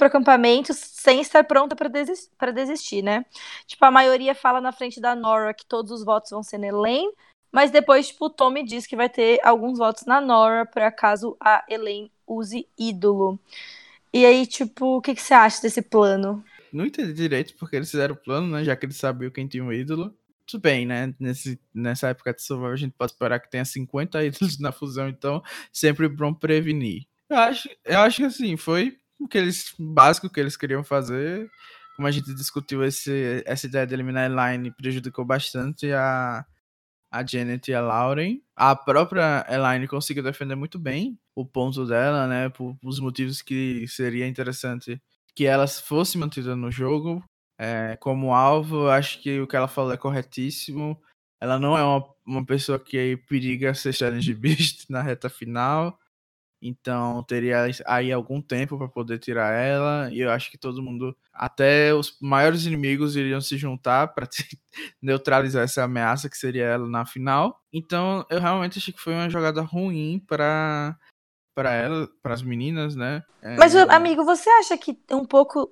acampamento sem estar pronta para desistir, né? Tipo, a maioria fala na frente da Nora que todos os votos vão ser na Helene, mas depois, tipo, o Tommy diz que vai ter alguns votos na Nora para caso a Helene use ídolo. E aí, tipo, o que você acha desse plano? Não entendi direito porque eles fizeram o plano, né? Já que eles sabiam quem tinha um ídolo. Tudo bem, né? Nessa época de Survivor a gente pode esperar que tenha 50 ídolos na fusão, então sempre bom prevenir. Eu acho que, assim, foi básico que eles queriam fazer. Como a gente discutiu, essa ideia de eliminar a Helene prejudicou bastante a Janet e a Lauren. A própria Helene conseguiu defender muito bem o ponto dela, né, por os motivos que seria interessante que ela fosse mantida no jogo como alvo. Eu acho que o que ela falou é corretíssimo. Ela não é uma pessoa que periga ser challenge beast na reta final. Então, teria aí algum tempo para poder tirar ela. E eu acho que todo mundo, até os maiores inimigos, iriam se juntar para neutralizar essa ameaça que seria ela na final. Então, eu realmente achei que foi uma jogada ruim para ela, para as meninas, né? Mas, amigo, você acha que um pouco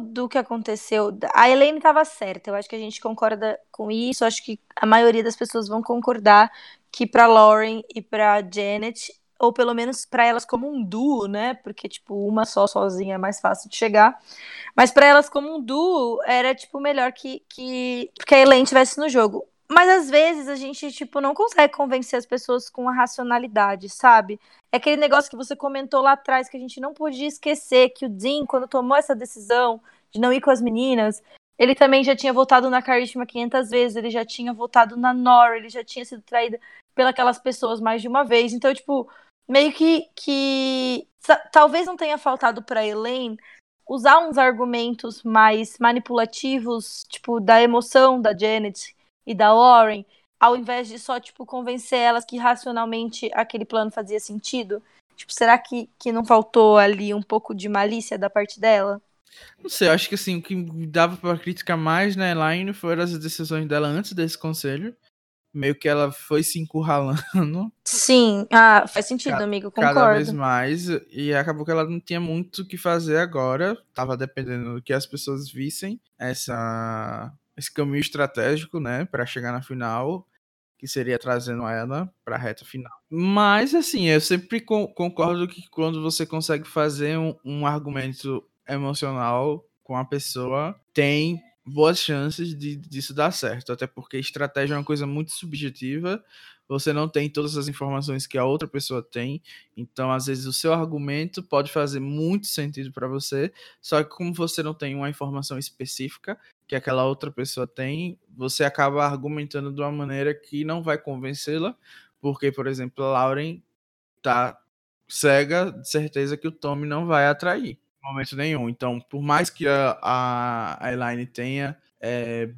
do que aconteceu... A Helene estava certa, eu acho que a gente concorda com isso, acho que a maioria das pessoas vão concordar que para Lauren e para Janet, ou pelo menos para elas como um duo, né? Porque, tipo, uma sozinha é mais fácil de chegar. Mas para elas como um duo, era, tipo, melhor que a Helene estivesse no jogo. Mas às vezes a gente, tipo, não consegue convencer as pessoas com a racionalidade, sabe? É aquele negócio que você comentou lá atrás, que a gente não podia esquecer que o Dean, quando tomou essa decisão de não ir com as meninas, ele também já tinha votado na Karishma 500 vezes, ele já tinha votado na Nora, ele já tinha sido traído pelas pessoas mais de uma vez. Então, tipo, meio que talvez não tenha faltado pra Helene usar uns argumentos mais manipulativos, tipo, da emoção da Janet e da Lauren, ao invés de só, tipo, convencer elas que racionalmente aquele plano fazia sentido? Tipo, será que não faltou ali um pouco de malícia da parte dela? Não sei, eu acho que, assim, o que dava pra criticar mais na Elaine foram as decisões dela antes desse conselho. Meio que ela foi se encurralando. Sim, faz sentido, amigo, concordo. Cada vez mais, e acabou que ela não tinha muito o que fazer agora, tava dependendo do que as pessoas vissem, esse caminho estratégico, né, pra chegar na final, que seria trazendo ela pra reta final. Mas, assim, eu sempre concordo que quando você consegue fazer um argumento emocional com a pessoa, tem boas chances disso dar certo, até porque estratégia é uma coisa muito subjetiva, você não tem todas as informações que a outra pessoa tem, então às vezes o seu argumento pode fazer muito sentido para você, só que como você não tem uma informação específica que aquela outra pessoa tem, você acaba argumentando de uma maneira que não vai convencê-la, porque, por exemplo, a Lauren tá cega de certeza que o Tommy não vai atrair em momento nenhum. Então, por mais que a Elaine tenha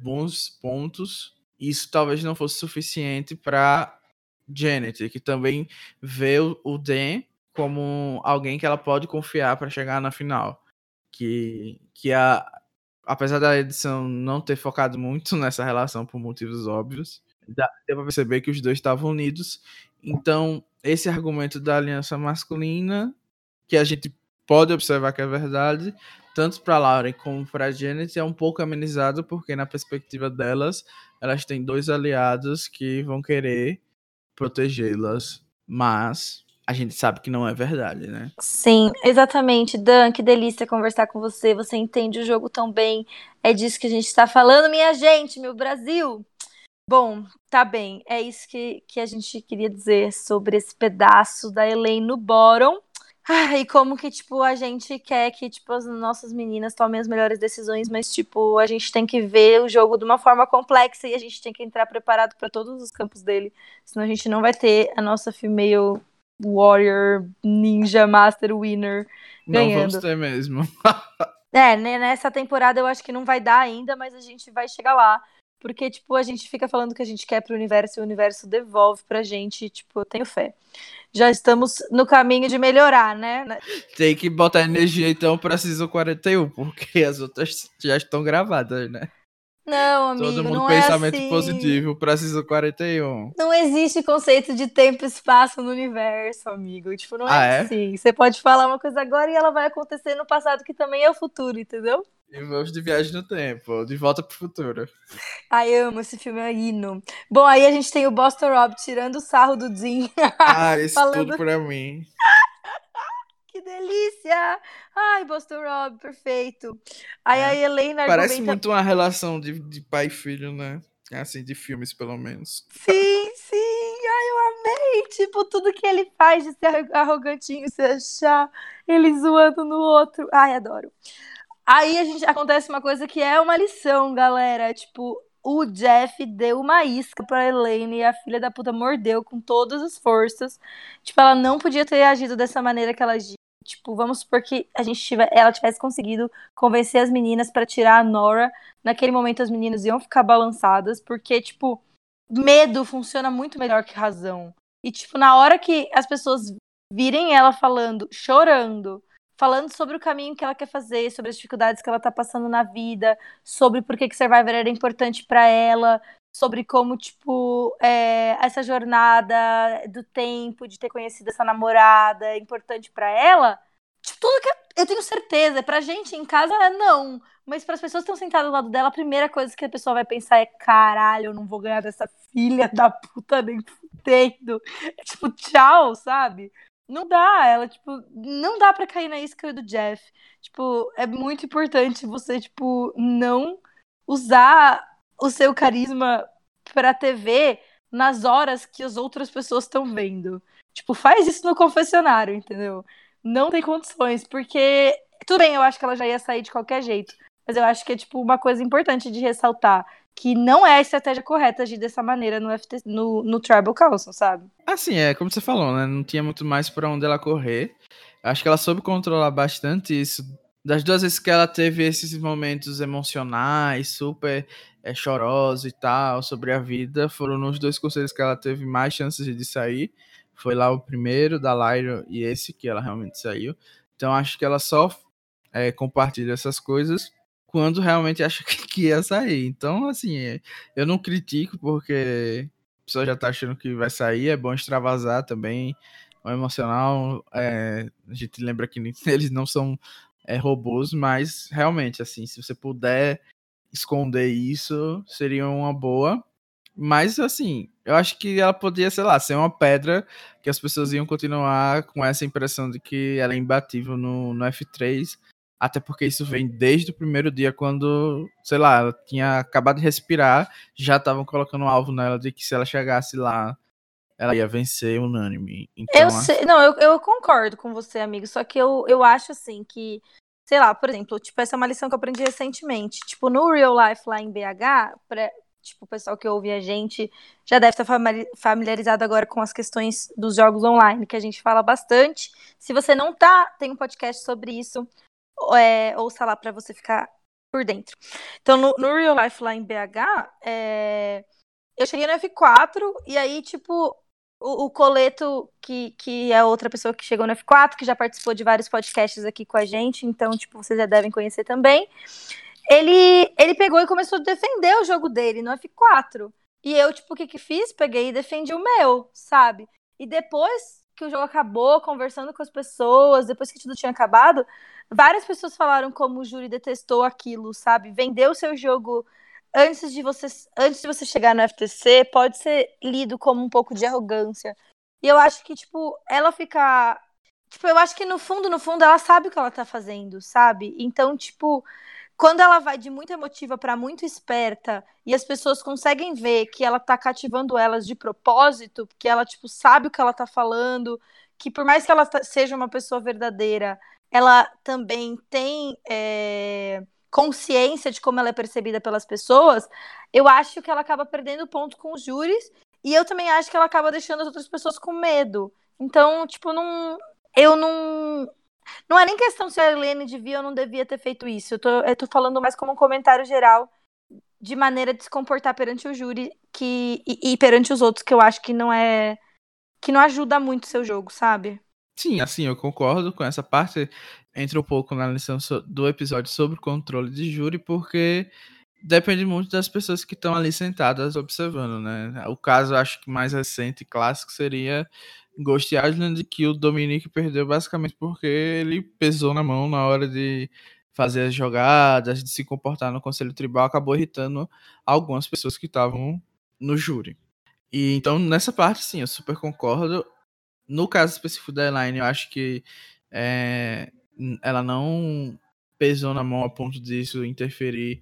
bons pontos, isso talvez não fosse suficiente para Janet, que também vê o Dan como alguém que ela pode confiar para chegar na final. Apesar da edição não ter focado muito nessa relação por motivos óbvios, deu pra perceber que os dois estavam unidos. Então, esse argumento da aliança masculina, que a gente pode observar que é verdade, tanto pra Lauren como pra Janet, é um pouco amenizado, porque na perspectiva delas, elas têm dois aliados que vão querer protegê-las. Mas a gente sabe que não é verdade, né? Sim, exatamente. Dan, que delícia conversar com você. Você entende o jogo tão bem. É disso que a gente está falando, minha gente, meu Brasil. Bom, tá bem. É isso que a gente queria dizer sobre esse pedaço da Helene no bottom. E como que, tipo, a gente quer que, tipo, as nossas meninas tomem as melhores decisões, mas, tipo, a gente tem que ver o jogo de uma forma complexa e a gente tem que entrar preparado para todos os campos dele. Senão a gente não vai ter a nossa female warrior, ninja, master, winner ganhando. Não vamos ter mesmo. Nessa temporada eu acho que não vai dar ainda, mas a gente vai chegar lá. Porque, tipo, a gente fica falando que a gente quer pro universo e o universo devolve pra gente. Tipo, eu tenho fé. Já estamos no caminho de melhorar, né? Tem que botar energia, então, pra Season 41, porque as outras já estão gravadas, né? Não, amigo, todo mundo não pensamento é assim. Positivo pra Season 41. Não existe conceito de tempo e espaço no universo, amigo. Tipo, não é assim. Você pode falar uma coisa agora e ela vai acontecer no passado, que também é o futuro, entendeu? E vamos de viagem no tempo, de volta pro futuro. Ai, amo esse filme, é hino. Bom, aí a gente tem o Boston Rob tirando o sarro do Dean. Ah, isso falando... tudo pra mim. Que delícia! Ai, Boston Rob, perfeito. Aí a Helene parece argumenta... muito uma relação de pai e filho, né? Assim, de filmes, pelo menos. Sim! Ai, eu amei! Tipo, tudo que ele faz de ser arrogantinho, se achar, ele zoando no outro. Ai, adoro. Aí acontece uma coisa que é uma lição, galera. Tipo, o Jeff deu uma isca pra Helene e a filha da puta mordeu com todas as forças. Tipo, ela não podia ter agido dessa maneira que ela agiu. Tipo, vamos supor que ela tivesse conseguido convencer as meninas pra tirar a Nora. Naquele momento as meninas iam ficar balançadas, porque, tipo, medo funciona muito melhor que razão. E, tipo, na hora que as pessoas virem ela falando, chorando, falando sobre o caminho que ela quer fazer, sobre as dificuldades que ela tá passando na vida, sobre por que Survivor era importante pra ela, sobre como, tipo, essa jornada do tempo, de ter conhecido essa namorada, é importante pra ela. Tipo, tudo que eu tenho certeza, pra gente em casa, não. Mas para as pessoas que estão sentadas ao lado dela, a primeira coisa que a pessoa vai pensar é: caralho, eu não vou ganhar dessa filha da puta nem fudendo. Tipo, tchau, sabe? Não dá, ela, tipo, não dá pra cair na isca do Jeff. Tipo, é muito importante você, tipo, não usar o seu carisma pra TV nas horas que as outras pessoas estão vendo. Tipo, faz isso no confessionário, entendeu? Não tem condições, porque... Tudo bem, eu acho que ela já ia sair de qualquer jeito. Mas eu acho que é, tipo, uma coisa importante de ressaltar, que não é a estratégia correta agir dessa maneira no Tribal Council, sabe? Assim, é como você falou, né? Não tinha muito mais pra onde ela correr. Acho que ela soube controlar bastante isso. Das duas vezes que ela teve esses momentos emocionais, super chorosos e tal, sobre a vida, foram nos dois conselhos que ela teve mais chances de sair. Foi lá o primeiro, da Lyra, e esse que ela realmente saiu. Então acho que ela só compartilha essas coisas quando realmente acha que ia sair. Então, assim, eu não critico, porque a pessoa já tá achando que vai sair, é bom extravasar também o emocional. A gente lembra que eles não são robôs, mas realmente, assim, se você puder esconder isso, seria uma boa. Mas, assim, eu acho que ela podia, sei lá, ser uma pedra que as pessoas iam continuar com essa impressão de que ela é imbatível no F3. Até porque isso vem desde o primeiro dia, quando, sei lá, ela tinha acabado de respirar, já estavam colocando um alvo nela de que se ela chegasse lá, ela ia vencer unânime. Então, eu sei, não, eu concordo com você, amigo, só que eu acho, assim, que, sei lá, por exemplo, tipo, essa é uma lição que eu aprendi recentemente. Tipo, no Real Life lá em BH, tipo, o pessoal que ouve a gente já deve estar familiarizado agora com as questões dos jogos online, que a gente fala bastante. Se você não tá, tem um podcast sobre isso. Ouça lá pra você ficar por dentro. Então, no Real Life lá em BH, eu cheguei no F4, e aí, tipo, o Coleto, que é outra pessoa que chegou no F4, que já participou de vários podcasts aqui com a gente, então, tipo, vocês já devem conhecer também, ele pegou e começou a defender o jogo dele no F4. E eu, tipo, o que fiz? Peguei e defendi o meu, sabe? E depois que o jogo acabou, conversando com as pessoas, depois que tudo tinha acabado, várias pessoas falaram como o júri detestou aquilo, sabe? Vender o seu jogo antes de você chegar no FTC pode ser lido como um pouco de arrogância. E eu acho que, tipo, ela fica... Tipo, eu acho que no fundo, ela sabe o que ela tá fazendo, sabe? Então, tipo, quando ela vai de muito emotiva pra muito esperta, e as pessoas conseguem ver que ela tá cativando elas de propósito, que ela, tipo, sabe o que ela tá falando, que por mais que ela seja uma pessoa verdadeira, ela também tem consciência de como ela é percebida pelas pessoas, eu acho que ela acaba perdendo ponto com os júris, e eu também acho que ela acaba deixando as outras pessoas com medo. Então, tipo, não é nem questão se a Helene devia ou não devia ter feito isso. Eu tô falando mais como um comentário geral de maneira de se comportar perante o júri e perante os outros, que eu acho que não ajuda muito o seu jogo, sabe? Sim, assim, eu concordo com essa parte. Entra um pouco na lição do episódio sobre controle de júri, porque depende muito das pessoas que estão ali sentadas observando, né? O caso, acho que mais recente e clássico seria Ghost Island, que o Dominique perdeu basicamente porque ele pesou na mão na hora de fazer as jogadas, de se comportar no Conselho Tribal, acabou irritando algumas pessoas que estavam no júri. E então, nessa parte, sim, eu super concordo. No caso específico da Helene, eu acho que ela não pesou na mão a ponto disso interferir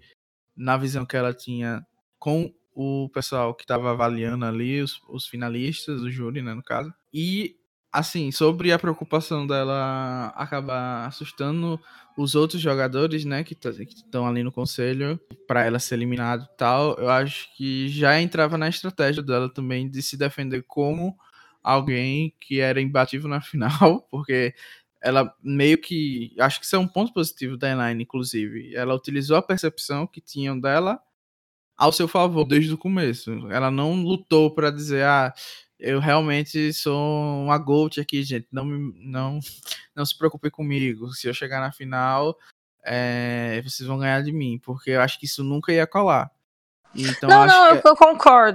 na visão que ela tinha com o pessoal que estava avaliando ali, os finalistas do júri, né, no caso. E, assim, sobre a preocupação dela acabar assustando os outros jogadores, né, que estão ali no conselho, para ela ser eliminada e tal, eu acho que já entrava na estratégia dela também de se defender como alguém que era imbatível na final, porque ela meio que... Acho que isso é um ponto positivo da Helene, inclusive. Ela utilizou a percepção que tinham dela ao seu favor desde o começo. Ela não lutou para dizer, Eu realmente sou uma GOAT aqui, gente. Não se preocupe comigo. Se eu chegar na final, vocês vão ganhar de mim. Porque eu acho que isso nunca ia colar. Então, eu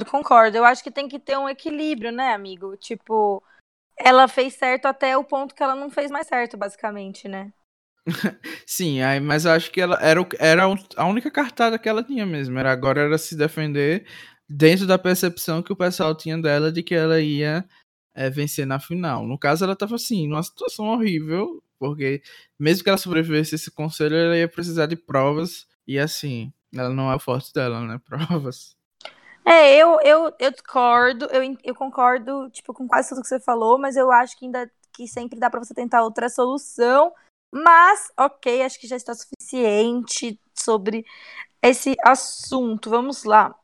concordo. Eu acho que tem que ter um equilíbrio, né, amigo? Tipo, ela fez certo até o ponto que ela não fez mais certo, basicamente, né? Sim, mas eu acho que ela era a única cartada que ela tinha mesmo. Agora era se defender dentro da percepção que o pessoal tinha dela de que ela ia vencer na final. No caso, ela estava assim, numa situação horrível, porque mesmo que ela sobrevivesse a esse conselho, ela ia precisar de provas, e assim, ela não é o forte dela, né? Provas. Eu discordo, eu concordo tipo, com quase tudo que você falou, mas eu acho que ainda que sempre dá para você tentar outra solução. Mas, ok, acho que já está suficiente sobre esse assunto. Vamos lá.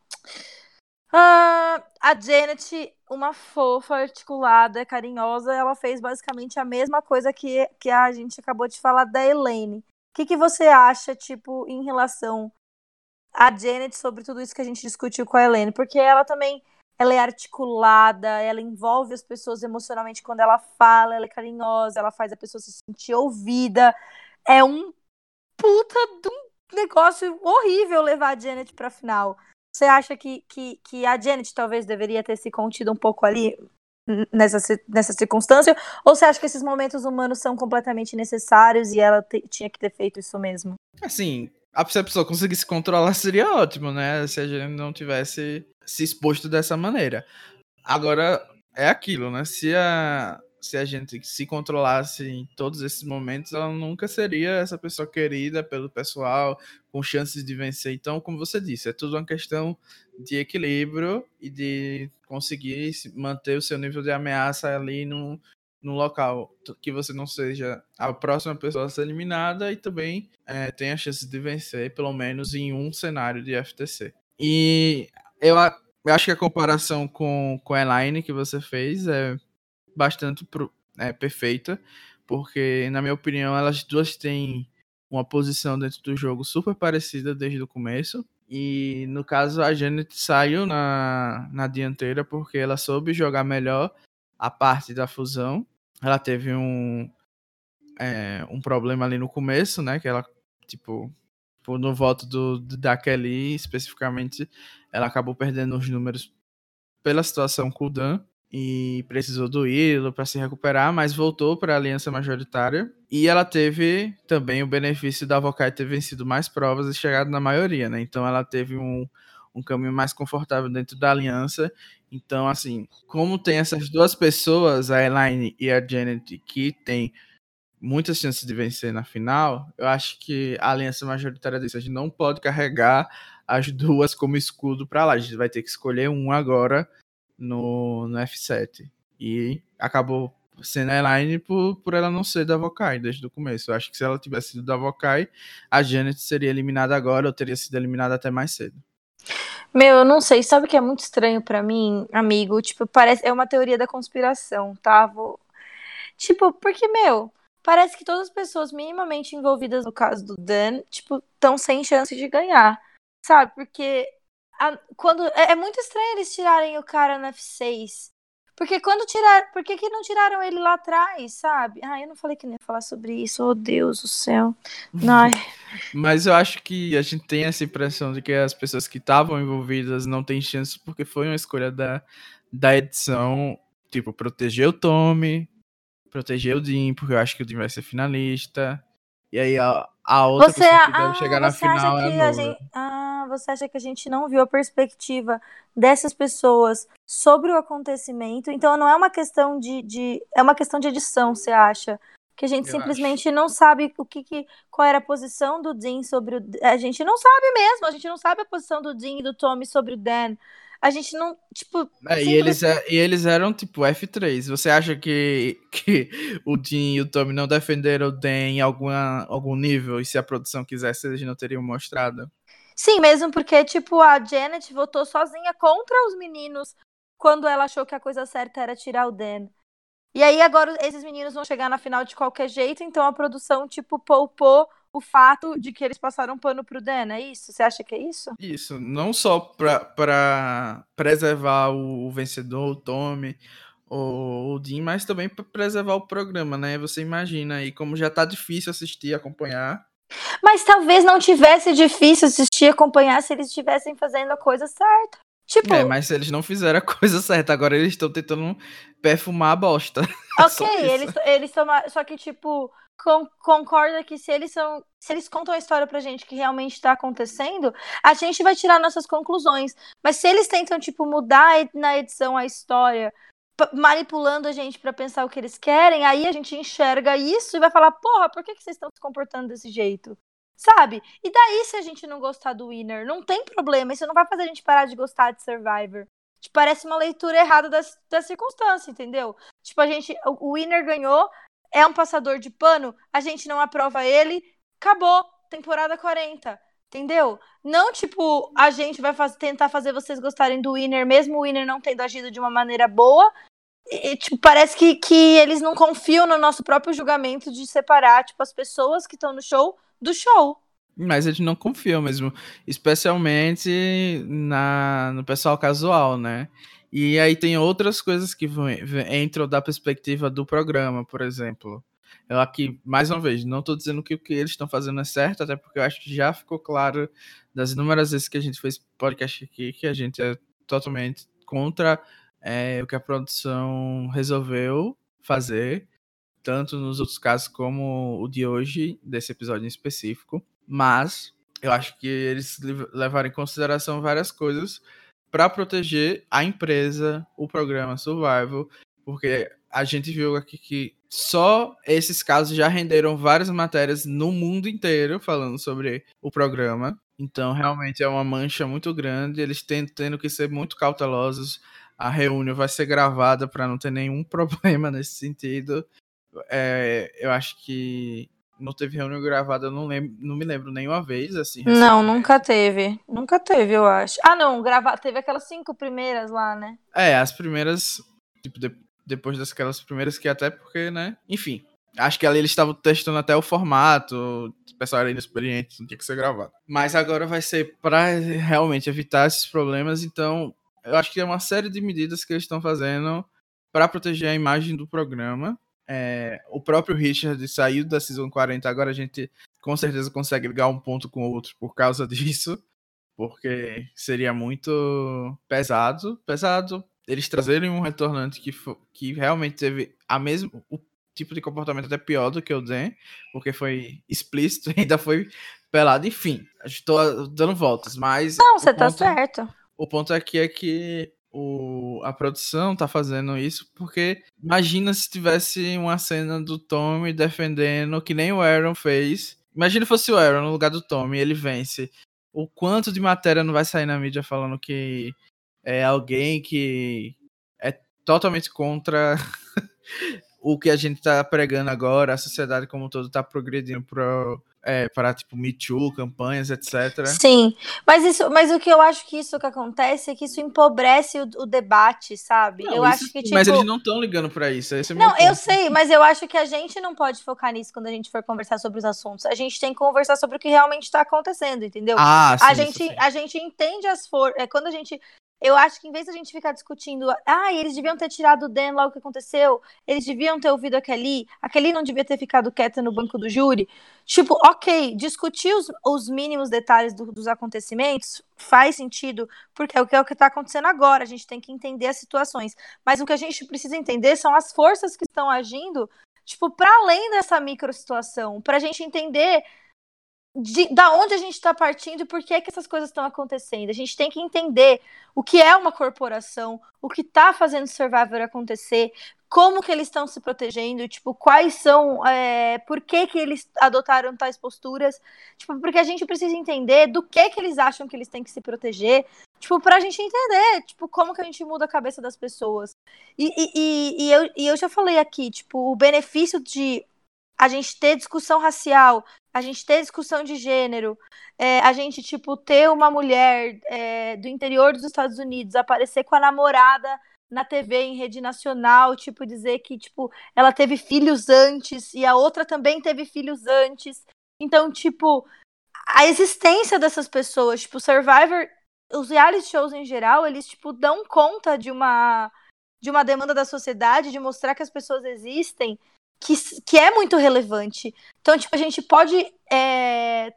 A Janet, uma fofa, articulada, carinhosa, ela fez basicamente a mesma coisa que a gente acabou de falar da Helene. O que você acha, tipo, em relação a Janet sobre tudo isso que a gente discutiu com a Helene? Porque ela também, ela é articulada, ela envolve as pessoas emocionalmente quando ela fala, ela é carinhosa, ela faz a pessoa se sentir ouvida. É um puta de um negócio horrível levar a Janet pra final. Você acha que a Janet talvez deveria ter se contido um pouco ali nessa circunstância? Ou você acha que esses momentos humanos são completamente necessários e ela tinha que ter feito isso mesmo? Assim, se a pessoa conseguir se controlar seria ótimo, né? Se a Janet não tivesse se exposto dessa maneira. Agora, é aquilo, né? Se a gente se controlasse em todos esses momentos, ela nunca seria essa pessoa querida pelo pessoal, com chances de vencer. Então, como você disse, é tudo uma questão de equilíbrio e de conseguir manter o seu nível de ameaça ali no local, que você não seja a próxima pessoa a ser eliminada e também tenha chances de vencer, pelo menos em um cenário de FTC. E eu acho que a comparação com a Elaine que você fez é bastante perfeita, porque, na minha opinião, elas duas têm uma posição dentro do jogo super parecida desde o começo, e, no caso, a Janet saiu na dianteira porque ela soube jogar melhor a parte da fusão. Ela teve um problema ali no começo, né, que ela, tipo, no voto da Kelly, especificamente, ela acabou perdendo os números pela situação com o Dan, e precisou do Willow para se recuperar, mas voltou para a aliança majoritária. E ela teve também o benefício da Vokai ter vencido mais provas e chegado na maioria, né? Então ela teve um caminho mais confortável dentro da aliança. Então, assim, como tem essas duas pessoas, a Elaine e a Janet, que tem muitas chances de vencer na final, eu acho que a aliança majoritária disse, a gente não pode carregar as duas como escudo para lá. A gente vai ter que escolher um agora no F7, e acabou sendo a Elaine por ela não ser da Vokai desde o começo. Eu acho que se ela tivesse sido da Vokai, a Janet seria eliminada agora, ou teria sido eliminada até mais cedo. Meu, eu não sei, sabe o que é muito estranho pra mim, amigo? Tipo, parece, é uma teoria da conspiração, tá? Tipo, porque, meu, parece que todas as pessoas minimamente envolvidas no caso do Dan, tipo, estão sem chance de ganhar, sabe? Porque é muito estranho eles tirarem o cara no F6. Porque quando tiraram. Por que não tiraram ele lá atrás, sabe? Eu não falei que nem ia falar sobre isso. Oh, Deus do céu. Ai. Mas eu acho que a gente tem essa impressão de que as pessoas que estavam envolvidas não têm chance porque foi uma escolha da edição. Tipo, proteger o Tommy, proteger o Dean, porque eu acho que o Dean vai ser finalista. E aí a outra pessoa que deve chegar na final é a Nora. Você acha que a gente não viu a perspectiva dessas pessoas sobre o acontecimento? Então não é uma questão é uma questão de edição, você acha? Que a gente simplesmente não sabe qual era a posição do Dean sobre o Dan. A gente não sabe mesmo, a gente não sabe a posição do Dean e do Tommy sobre o Dan. A gente não, tipo... eles eram, tipo, F3. Você acha que o Dean e o Tommy não defenderam o Dan em algum nível? E se a produção quisesse, eles não teriam mostrado? Sim, mesmo porque, tipo, a Janet votou sozinha contra os meninos quando ela achou que a coisa certa era tirar o Dan. E aí, agora, esses meninos vão chegar na final de qualquer jeito, então a produção, tipo, poupou o fato de que eles passaram pano pro Dan, é isso? Você acha que é isso? Isso, não só para preservar o vencedor, o Tommy, o Dean, mas também para preservar o programa, né? Você imagina aí como já tá difícil assistir, acompanhar. Mas talvez não tivesse difícil assistir, acompanhar se eles estivessem fazendo a coisa certa. Tipo... É, mas eles não fizeram a coisa certa, agora eles estão tentando perfumar a bosta. Ok, eles tomaram. Só que, tipo, concorda que se eles contam a história pra gente que realmente tá acontecendo, a gente vai tirar nossas conclusões. Mas se eles tentam, tipo, mudar na edição a história, manipulando a gente pra pensar o que eles querem, aí a gente enxerga isso e vai falar, porra, por que vocês estão se comportando desse jeito? Sabe? E daí se a gente não gostar do winner? Não tem problema, isso não vai fazer a gente parar de gostar de Survivor. Tipo, parece uma leitura errada da circunstância, entendeu? Tipo, o winner ganhou, é um passador de pano, a gente não aprova ele, acabou, temporada 40, entendeu? Não, tipo, a gente vai tentar fazer vocês gostarem do winner, mesmo o winner não tendo agido de uma maneira boa. E, tipo, parece que eles não confiam no nosso próprio julgamento de separar, tipo, as pessoas que estão no show do show. Mas eles não confiam mesmo, especialmente no pessoal casual, né? E aí tem outras coisas que entram da perspectiva do programa, por exemplo. Eu aqui, mais uma vez, não estou dizendo que o que eles estão fazendo é certo, até porque eu acho que já ficou claro das inúmeras vezes que a gente fez podcast aqui, que a gente é totalmente contra... o que a produção resolveu fazer, tanto nos outros casos como o de hoje, desse episódio em específico, mas eu acho que eles levaram em consideração várias coisas para proteger a empresa, o programa Survival, porque a gente viu aqui que só esses casos já renderam várias matérias no mundo inteiro falando sobre o programa, então realmente é uma mancha muito grande, eles tendo que ser muito cautelosos. A reunião vai ser gravada para não ter nenhum problema nesse sentido. Eu acho que não teve reunião gravada, eu não me lembro nenhuma vez. Assim, não, nunca teve. Nunca teve, eu acho. Ah, não, teve aquelas 5 primeiras lá, né? As primeiras, tipo, depois daquelas primeiras que até porque, né? Enfim, acho que ali eles estavam testando até o formato, o pessoal era inexperiente, não tinha que ser gravado. Mas agora vai ser para realmente evitar esses problemas, então... Eu acho que é uma série de medidas que eles estão fazendo para proteger a imagem do programa. O próprio Richard saiu da Season 40, agora a gente com certeza consegue ligar um ponto com o outro por causa disso, porque seria muito pesado eles trazerem um retornante que realmente teve o tipo de comportamento até pior do que o Dan, porque foi explícito, ainda foi pelado, enfim, estou dando voltas, mas... Não, você tá certo. O ponto aqui é que a produção tá fazendo isso porque imagina se tivesse uma cena do Tommy defendendo que nem o Aaron fez. Imagina se fosse o Aaron no lugar do Tommy, ele vence. O quanto de matéria não vai sair na mídia falando que é alguém que é totalmente contra o que a gente tá pregando agora, a sociedade como um todo tá progredindo para tipo, Me Too, campanhas, etc. Sim, mas o que eu acho que isso que acontece é que isso empobrece o debate, sabe? Não, eu acho que, tipo... Mas eles não estão ligando para isso. Esse é não, eu sei, mas eu acho que a gente não pode focar nisso quando a gente for conversar sobre os assuntos. A gente tem que conversar sobre o que realmente está acontecendo, entendeu? Ah, sim, a gente entende as forças... Quando a gente... Eu acho que em vez da gente ficar discutindo, eles deviam ter tirado o Dan logo que aconteceu, eles deviam ter ouvido a Kelly não devia ter ficado quieta no banco do júri. Tipo, ok, discutir os mínimos detalhes dos acontecimentos faz sentido, porque é o que está acontecendo agora, a gente tem que entender as situações. Mas o que a gente precisa entender são as forças que estão agindo, tipo, para além dessa micro situação, para a gente entender... da onde a gente está partindo e por que que essas coisas estão acontecendo. A gente tem que entender o que é uma corporação, o que está fazendo o Survivor acontecer, como que eles estão se protegendo, tipo, quais são, por que que eles adotaram tais posturas, tipo, porque a gente precisa entender do que eles acham que eles têm que se proteger, tipo, pra gente entender, tipo, como que a gente muda a cabeça das pessoas. E eu já falei aqui, tipo, o benefício de a gente ter discussão racial, a gente ter discussão de gênero, a gente, tipo, ter uma mulher do interior dos Estados Unidos aparecer com a namorada na TV, em rede nacional, tipo, dizer que, tipo, ela teve filhos antes e a outra também teve filhos antes, Então, tipo, a existência dessas pessoas, tipo, Survivor, os reality shows em geral, eles, tipo, dão conta de uma demanda da sociedade, de mostrar que as pessoas existem, que é muito relevante. Então, tipo, a gente pode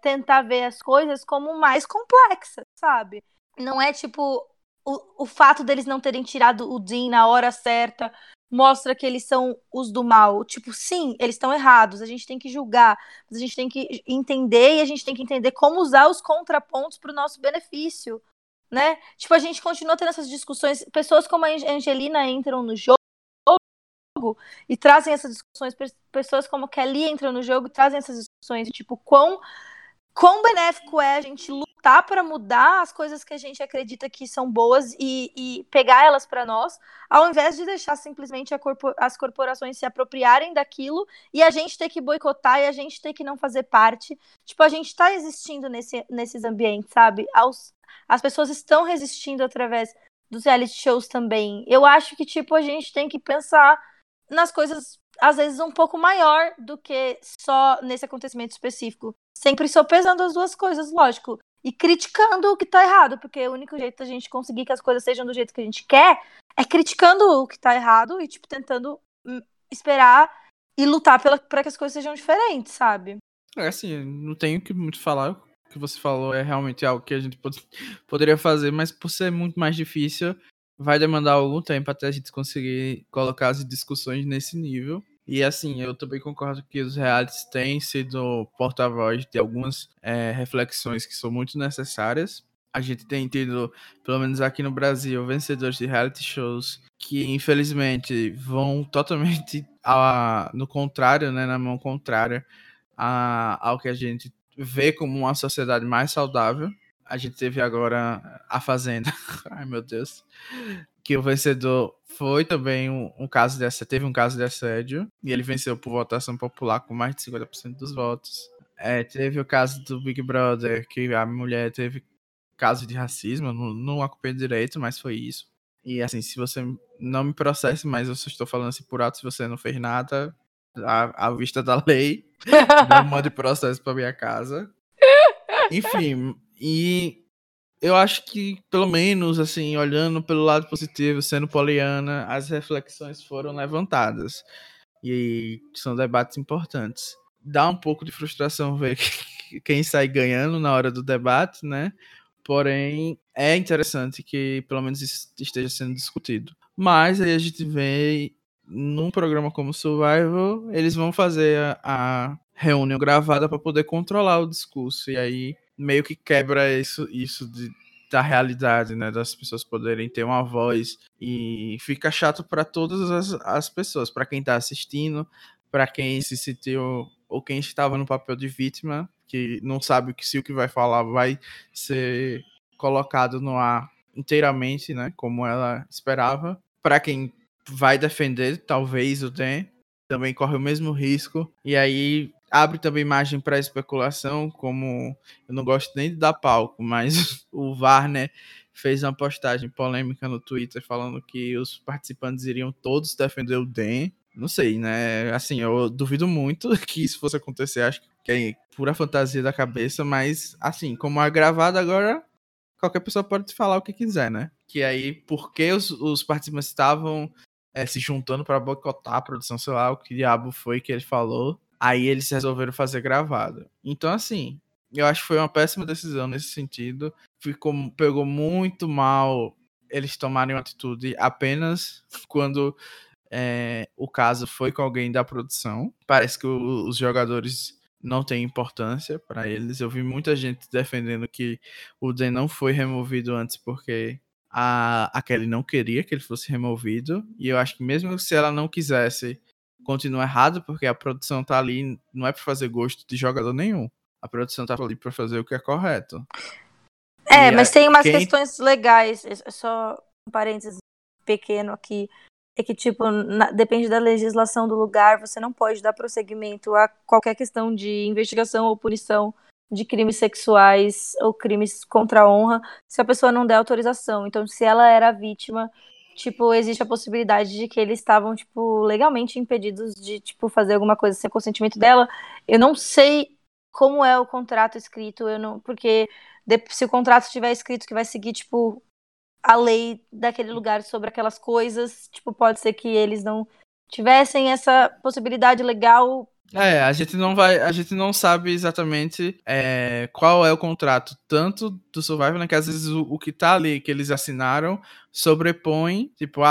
tentar ver as coisas como mais complexas, sabe? Não é, tipo, o fato deles não terem tirado o Dean na hora certa mostra que eles são os do mal. Tipo, sim, eles estão errados, a gente tem que julgar, mas a gente tem que entender, e a gente tem que entender como usar os contrapontos para o nosso benefício, né? Tipo, a gente continua tendo essas discussões, pessoas como a Angelina entram no jogo e trazem essas discussões, pessoas como a Kelly entram no jogo e trazem essas discussões, tipo, quão benéfico é a gente lutar para mudar as coisas que a gente acredita que são boas e pegar elas para nós, ao invés de deixar simplesmente as corporações se apropriarem daquilo e a gente ter que boicotar e a gente ter que não fazer parte. Tipo, a gente está existindo nesses ambientes, sabe? As pessoas estão resistindo através dos reality shows também. Eu acho que, tipo, a gente tem que pensar nas coisas, às vezes, um pouco maior do que só nesse acontecimento específico. Sempre sopesando as duas coisas, lógico. E criticando o que tá errado, porque o único jeito da gente conseguir que as coisas sejam do jeito que a gente quer é criticando o que tá errado e, tipo, tentando esperar e lutar pra que as coisas sejam diferentes, sabe? É, assim, não tenho que muito falar. O que você falou é realmente algo que a gente poderia fazer, mas por ser muito mais difícil, vai demandar algum tempo até a gente conseguir colocar as discussões nesse nível. E assim, eu também concordo que os realities têm sido porta-voz de algumas reflexões que são muito necessárias. A gente tem tido, pelo menos aqui no Brasil, vencedores de reality shows que, infelizmente, vão totalmente no contrário, né, na mão contrária ao que a gente vê como uma sociedade mais saudável. A gente teve agora a Fazenda. Ai, meu Deus. Que o vencedor foi também um caso de assédio. E ele venceu por votação popular com mais de 50% dos votos. Teve o caso do Big Brother, que a mulher teve caso de racismo. Não acompanho direito, mas foi isso. E assim, se você não me processe, mas eu só estou falando assim por alto, se você não fez nada, à vista da lei, não mande processo pra minha casa. Enfim, e eu acho que, pelo menos, assim, olhando pelo lado positivo, sendo poliana, as reflexões foram levantadas. E são debates importantes. Dá um pouco de frustração ver quem sai ganhando na hora do debate, né? Porém, é interessante que, pelo menos, isso esteja sendo discutido. Mas aí a gente vê, num programa como Survivor, eles vão fazer a reunião gravada para poder controlar o discurso. E aí, meio que quebra isso da realidade, né? Das pessoas poderem ter uma voz. E fica chato para todas as pessoas. Para quem está assistindo, para quem se sentiu ou quem estava no papel de vítima, que não sabe se o que vai falar vai ser colocado no ar inteiramente, né? Como ela esperava. Para quem vai defender, talvez o tem, também corre o mesmo risco, e aí abre também margem para especulação, como eu não gosto nem de dar palco, mas o Varner fez uma postagem polêmica no Twitter falando que os participantes iriam todos defender o DEM. Não sei, né? Assim, eu duvido muito que isso fosse acontecer, acho que é pura fantasia da cabeça, mas assim, como é gravado agora, qualquer pessoa pode falar o que quiser, né? Que aí, porque os participantes estavam se juntando para boicotar a produção, sei lá, o que diabo foi que ele falou. Aí eles resolveram fazer gravado. Então, assim, eu acho que foi uma péssima decisão nesse sentido. Pegou muito mal eles tomarem uma atitude apenas quando o caso foi com alguém da produção. Parece que os jogadores não têm importância para eles. Eu vi muita gente defendendo que o Dan não foi removido antes porque a Kelly não queria que ele fosse removido, e eu acho que mesmo se ela não quisesse, continua errado, porque a produção tá ali, não é pra fazer gosto de jogador nenhum, a produção tá ali pra fazer o que é correto. Mas tem umas questões legais, só um parênteses pequeno aqui, é que tipo, depende da legislação do lugar, você não pode dar prosseguimento a qualquer questão de investigação ou punição de crimes sexuais ou crimes contra a honra, se a pessoa não der autorização. Então, se ela era vítima, tipo, existe a possibilidade de que eles estavam, tipo, legalmente impedidos de, tipo, fazer alguma coisa sem consentimento dela. Eu não sei como é o contrato escrito, eu não, porque se o contrato tiver escrito que vai seguir, tipo, a lei daquele lugar sobre aquelas coisas, tipo, pode ser que eles não tivessem essa possibilidade legal. É, a gente não sabe exatamente qual é o contrato, tanto do Survivor, né, que às vezes o que tá ali, que eles assinaram, sobrepõe, tipo,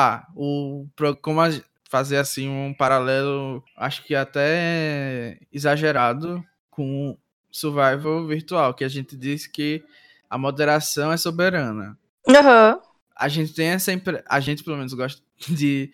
fazer assim um paralelo, acho que até exagerado, com Survivor virtual, que a gente diz que a moderação é soberana. Uhum. A gente tem essa a gente pelo menos gosta de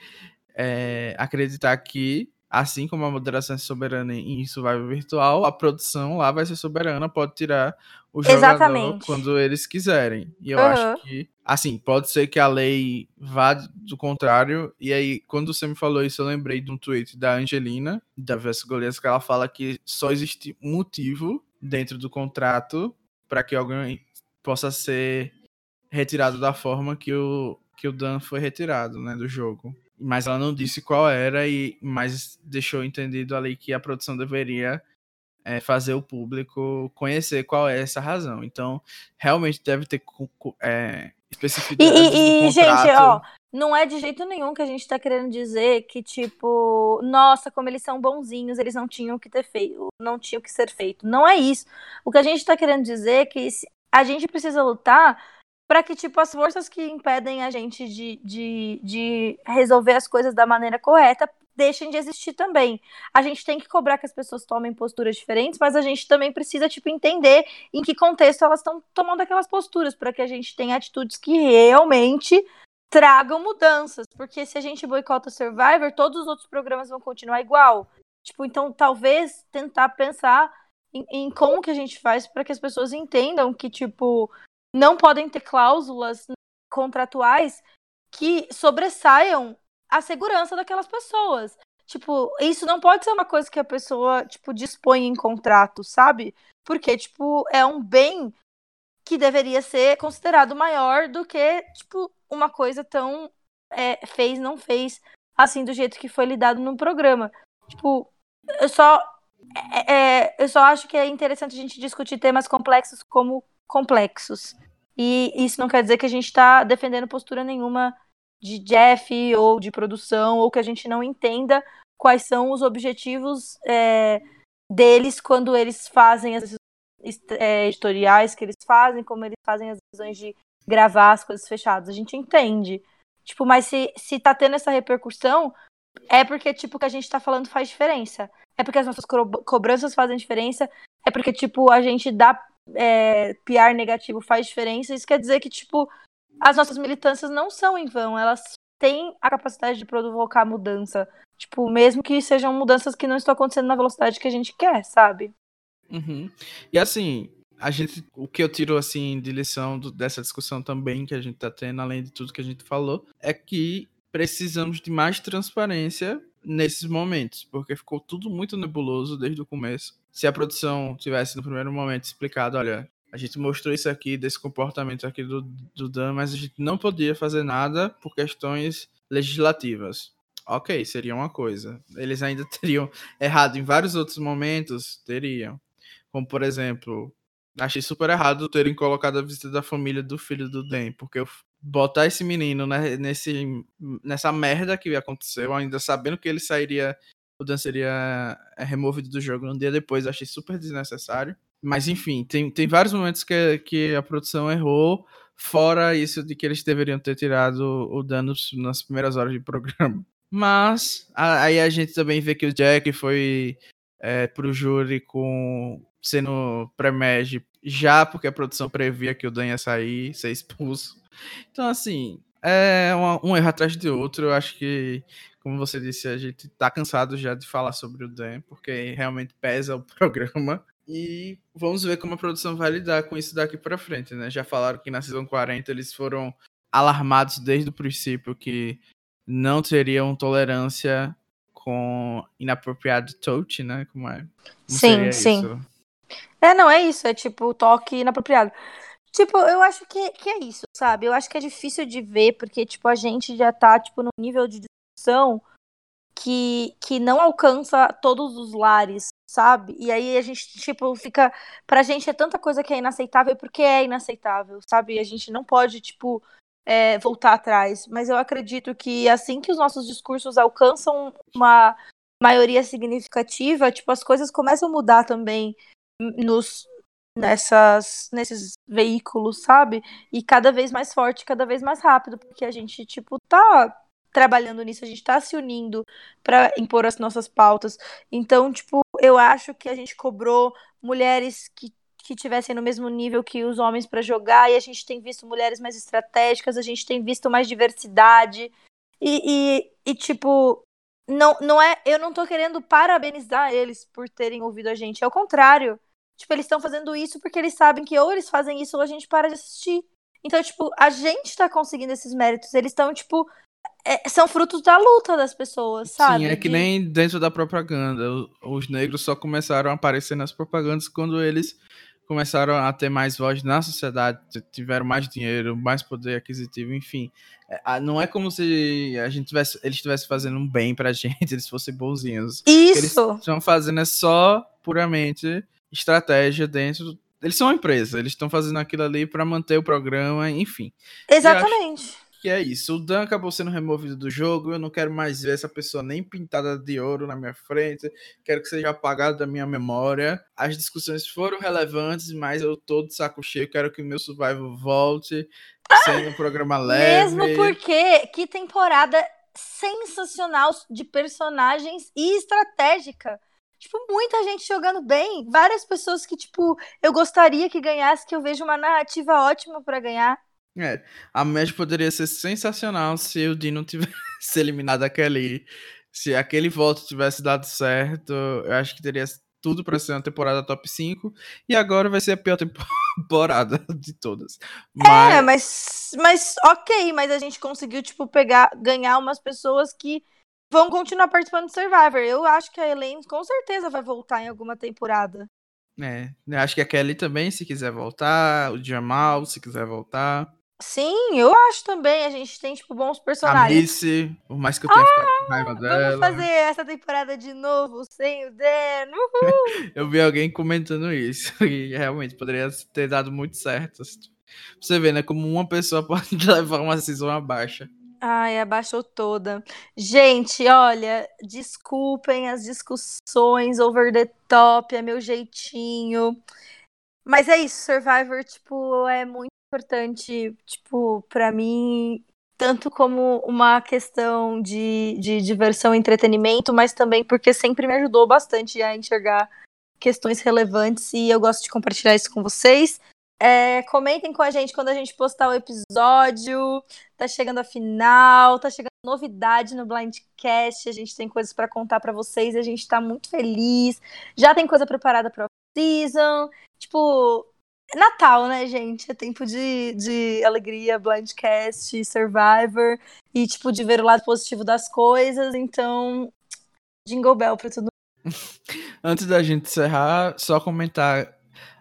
acreditar que, assim como a moderação é soberana em Survivor virtual, a produção lá vai ser soberana, pode tirar o jogador Exatamente. Quando eles quiserem. E eu acho que, assim, pode ser que a lei vá do contrário. E aí, quando você me falou isso, eu lembrei de um tweet da Angelina, da Versa Golias, que ela fala que só existe um motivo dentro do contrato para que alguém possa ser retirado da forma que o Dan foi retirado, né, do jogo. Mas ela não disse qual era, mas deixou entendido ali que a produção deveria fazer o público conhecer qual é essa razão. Então, realmente deve ter especificidade do contrato. Gente, não é de jeito nenhum que a gente tá querendo dizer que, tipo, nossa, como eles são bonzinhos, eles não tinham que ter feito, não tinham que ser feito. Não é isso. O que a gente tá querendo dizer é que a gente precisa lutar para que, tipo, as forças que impedem a gente de resolver as coisas da maneira correta deixem de existir também. A gente tem que cobrar que as pessoas tomem posturas diferentes, mas a gente também precisa, tipo, entender em que contexto elas estão tomando aquelas posturas, para que a gente tenha atitudes que realmente tragam mudanças. Porque se a gente boicota Survivor, todos os outros programas vão continuar igual. Tipo, então, talvez tentar pensar em como que a gente faz para que as pessoas entendam que, tipo, não podem ter cláusulas contratuais que sobressaiam a segurança daquelas pessoas. Tipo, isso não pode ser uma coisa que a pessoa, tipo, dispõe em contrato, sabe? Porque, tipo, é um bem que deveria ser considerado maior do que, tipo, uma coisa tão fez, não fez, assim, do jeito que foi lidado no programa. Tipo, eu só acho que é interessante a gente discutir temas complexos como complexos. E isso não quer dizer que a gente está defendendo postura nenhuma de Jeff ou de produção, ou que a gente não entenda quais são os objetivos deles quando eles fazem as editoriais que eles fazem, como eles fazem as decisões de gravar as coisas fechadas. A gente entende. Tipo, mas se tá tendo essa repercussão, é porque, tipo, o que a gente tá falando faz diferença. É porque as nossas cobranças fazem diferença. É porque, tipo, a gente dá PR negativo faz diferença. Isso quer dizer que, tipo, as nossas militâncias não são em vão, elas têm a capacidade de provocar mudança, tipo, mesmo que sejam mudanças que não estão acontecendo na velocidade que a gente quer, sabe? Uhum. E assim, o que eu tiro assim de lição dessa discussão também que a gente tá tendo, além de tudo que a gente falou, é que precisamos de mais transparência nesses momentos, porque ficou tudo muito nebuloso desde o começo. Se a produção tivesse no primeiro momento explicado, olha, a gente mostrou isso aqui, desse comportamento aqui do Dan, mas a gente não podia fazer nada por questões legislativas. Ok, seria uma coisa. Eles ainda teriam errado em vários outros momentos, teriam. Como, por exemplo, achei super errado terem colocado a visita da família do filho do Dan, porque botar esse menino nessa merda que aconteceu, ainda sabendo que ele sairia, o Dan seria removido do jogo um dia depois, achei super desnecessário. Mas enfim, tem vários momentos que a produção errou, fora isso de que eles deveriam ter tirado o Dan nas primeiras horas de programa. Mas aí a gente também vê que o Jack foi pro júri sendo pré-med já porque a produção previa que o Dan ia sair, ser expulso. Então, assim, é um erro atrás de outro. Eu acho que, como você disse, a gente tá cansado já de falar sobre o Dan, porque realmente pesa o programa. E vamos ver como a produção vai lidar com isso daqui pra frente, né? Já falaram que na Season 40 eles foram alarmados desde o princípio que não teriam tolerância com inapropriado touch, né? Como é? Sim. Isso? Não, é isso. É tipo toque inapropriado. Tipo, eu acho que é isso, sabe? Eu acho que é difícil de ver, porque, tipo, a gente já tá, tipo, num nível de discussão que não alcança todos os lares, sabe? E aí a gente, tipo, fica... Pra gente é tanta coisa que é inaceitável porque é inaceitável, sabe? A gente não pode, tipo, voltar atrás. Mas eu acredito que assim que os nossos discursos alcançam uma maioria significativa, tipo, as coisas começam a mudar também nesses veículos, sabe? E cada vez mais forte, cada vez mais rápido, porque a gente, tipo, tá... trabalhando nisso, a gente tá se unindo pra impor as nossas pautas. Então, tipo, eu acho que a gente cobrou mulheres que tivessem no mesmo nível que os homens pra jogar, e a gente tem visto mulheres mais estratégicas, a gente tem visto mais diversidade, e tipo, não é, eu não tô querendo parabenizar eles por terem ouvido a gente, é o contrário. Tipo, eles estão fazendo isso porque eles sabem que ou eles fazem isso ou a gente para de assistir. Então, tipo, a gente tá conseguindo esses méritos, eles estão, tipo, são frutos da luta das pessoas, sabe? Sim, é que nem dentro da propaganda. Os negros só começaram a aparecer nas propagandas quando eles começaram a ter mais voz na sociedade, tiveram mais dinheiro, mais poder aquisitivo, enfim. Não é como se eles estivessem fazendo um bem pra gente, eles fossem bonzinhos. Isso! Eles estão fazendo é só, puramente, estratégia dentro... Eles são uma empresa, eles estão fazendo aquilo ali pra manter o programa, enfim. Exatamente. Que é isso, o Dan acabou sendo removido do jogo, eu não quero mais ver essa pessoa nem pintada de ouro na minha frente, quero que seja apagado da minha memória. As discussões foram relevantes, mas eu tô de saco cheio, quero que o meu Survivor volte, sendo um programa leve. Mesmo porque, que temporada sensacional de personagens e estratégica. Tipo, muita gente jogando bem, várias pessoas que, tipo, eu gostaria que ganhasse, que eu vejo uma narrativa ótima pra ganhar. A match poderia ser sensacional se o Dino tivesse eliminado aquele. Se aquele voto tivesse dado certo, eu acho que teria tudo pra ser uma temporada top 5. E agora vai ser a pior temporada de todas. Mas... mas ok, mas a gente conseguiu, tipo, ganhar umas pessoas que vão continuar participando do Survivor. Eu acho que a Helene com certeza vai voltar em alguma temporada. Eu acho que a Kelly também, se quiser voltar, o Jamal, se quiser voltar. Sim, eu acho também. A gente tem, tipo, bons personagens. A Missy, por mais que eu tenha ficado com raiva dela. Vamos fazer essa temporada de novo sem o Dan. Eu vi alguém comentando isso. E realmente, poderia ter dado muito certo. Você vê, né? Como uma pessoa pode levar uma season abaixo. Ai, abaixou toda. Gente, olha, desculpem as discussões over the top, é meu jeitinho. Mas é isso, Survivor, tipo, é muito importante, tipo, pra mim, tanto como uma questão de diversão e entretenimento, mas também porque sempre me ajudou bastante a enxergar questões relevantes e eu gosto de compartilhar isso com vocês. Comentem com a gente quando a gente postar o episódio, tá chegando a final, tá chegando novidade no Blindcast, a gente tem coisas pra contar pra vocês, a gente tá muito feliz, já tem coisa preparada pra season, tipo, Natal, né, gente? É tempo de alegria, Blindcast, Survivor, e tipo, de ver o lado positivo das coisas, então, Jingle Bell pra todo mundo. Antes da gente encerrar, só comentar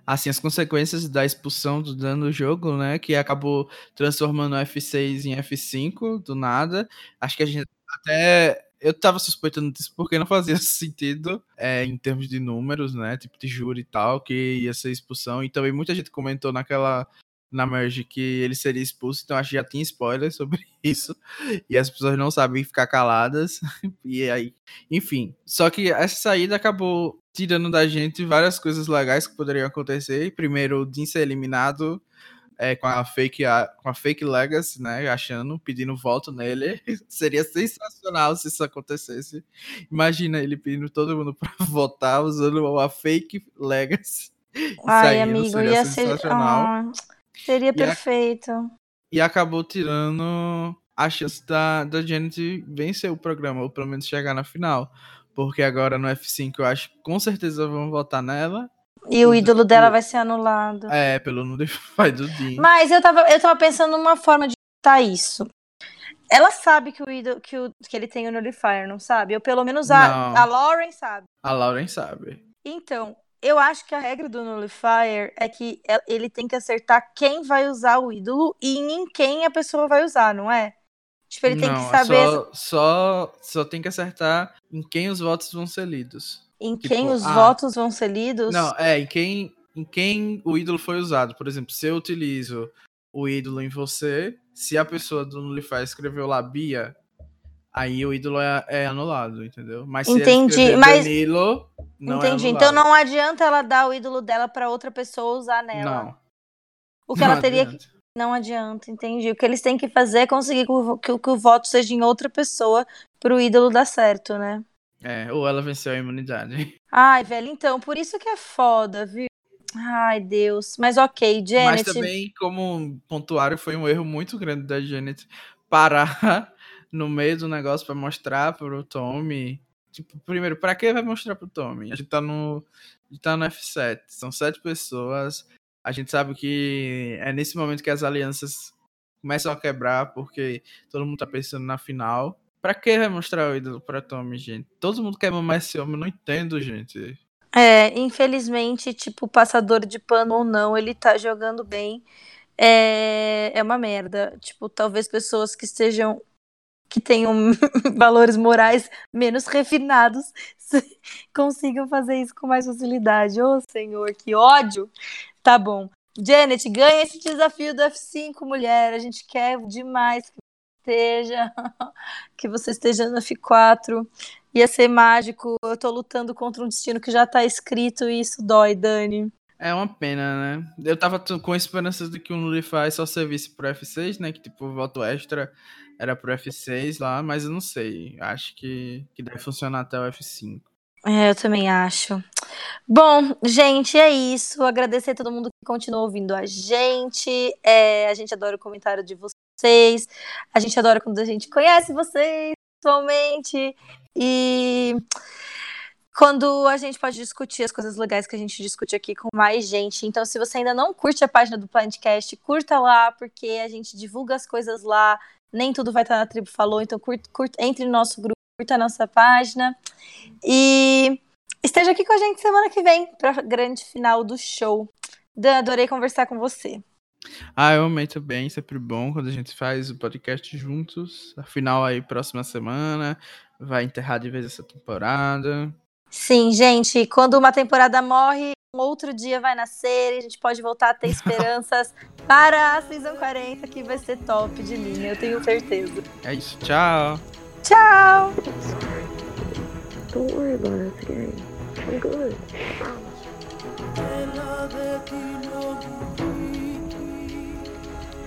assim, as consequências da expulsão do Dan no jogo, né, que acabou transformando o F6 em F5 do nada, acho que a gente até, eu tava suspeitando disso porque não fazia sentido em termos de números, né, tipo de júri e tal, que ia ser expulsão, e também muita gente comentou na merge que ele seria expulso, então acho que já tinha spoiler sobre isso, e as pessoas não sabem ficar caladas, e aí, enfim, só que essa saída acabou tirando da gente várias coisas legais que poderiam acontecer, primeiro o Dean ser eliminado com a fake Legacy, né, pedindo voto nele, seria sensacional se isso acontecesse, imagina ele pedindo todo mundo pra votar usando a fake Legacy. Ai, saindo, amigo, ia ser... seria perfeito. E acabou tirando a chance da Janet vencer o programa, ou pelo menos chegar na final. Porque agora no F5 eu acho que com certeza vão votar nela. E o ídolo dela vai ser anulado. Pelo Nudify do Dean. Mas eu tava pensando numa forma de votar isso. Ela sabe que que ele tem o Nullifier, não sabe? Eu pelo menos a Lauren sabe. A Lauren sabe. Então, eu acho que a regra do Nullifier é que ele tem que acertar quem vai usar o ídolo e em quem a pessoa vai usar, não é? Tipo, ele tem que saber... Só tem que acertar em quem os votos vão ser lidos. Em tipo, quem os votos vão ser lidos? Não, em quem o ídolo foi usado. Por exemplo, se eu utilizo o ídolo em você, se a pessoa do Nulify escreveu lá Bia, aí o ídolo é anulado, entendeu? Mas se ele Danilo, não entendi. É anulado. Então não adianta ela dar o ídolo dela pra outra pessoa usar nela. Não. O que não ela teria adianta. Que... Não adianta, entendi. O que eles têm que fazer é conseguir que o voto seja em outra pessoa pro ídolo dar certo, né? É, ou ela venceu a imunidade. Ai, velho, então, por isso que é foda, viu? Ai, Deus. Mas ok, Janet... Mas também, como pontuário, foi um erro muito grande da Janet parar no meio do negócio pra mostrar pro Tommy. Tipo, primeiro, pra que vai mostrar pro Tommy? A gente tá no F7. São 7 pessoas. A gente sabe que é nesse momento que as alianças começam a quebrar, porque todo mundo tá pensando na final. Pra que vai mostrar o ídolo pra Tommy, gente? Todo mundo quer mamar esse homem, eu não entendo, gente. É, infelizmente, tipo, passador de pano ou não, ele tá jogando bem. É uma merda. Tipo, talvez pessoas que tenham valores morais menos refinados consigam fazer isso com mais facilidade. Ô, senhor, que ódio! Tá bom. Janet, ganha esse desafio do F5, mulher. A gente quer demais que você esteja no F4. Ia ser mágico. Eu tô lutando contra um destino que já tá escrito e isso dói, Dani. É uma pena, né? Eu tava com esperanças de que o Nulify só servisse pro F6, né? Que tipo, o voto extra era pro F6 lá, mas eu não sei. Acho que deve funcionar até o F5. É, eu também acho. Bom, gente, é isso. Agradecer a todo mundo que continua ouvindo a gente. A gente adora o comentário de vocês. A gente adora quando a gente conhece vocês pessoalmente. E quando a gente pode discutir as coisas legais que a gente discute aqui com mais gente. Então, se você ainda não curte a página do Blindcast, curta lá, porque a gente divulga as coisas lá. Nem tudo vai estar na Tribo Falou. Então, entre no nosso grupo, curta a nossa página. E esteja aqui com a gente semana que vem para a grande final do show. Dan, adorei conversar com você. Ah, eu amei também, sempre bom quando a gente faz o podcast juntos. Afinal, aí, próxima semana, vai enterrar de vez essa temporada. Sim, gente, quando uma temporada morre, um outro dia vai nascer e a gente pode voltar a ter esperanças para a Season 40, que vai ser top de linha, eu tenho certeza. É isso, tchau! Tchau! Don't worry about it, it's scary. I'm good.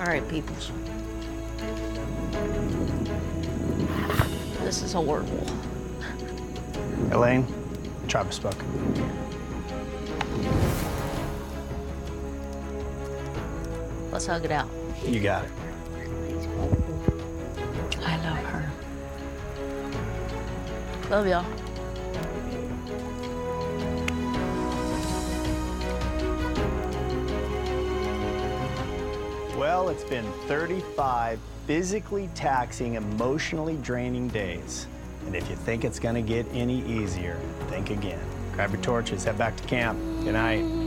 All right, peoples. This is a word war. Helene, Travis Buck. Let's hug it out. You got it. I love her. Love y'all. Well, it's been 35 physically taxing, emotionally draining days. And if you think it's going to get any easier, think again. Grab your torches, head back to camp. Good night.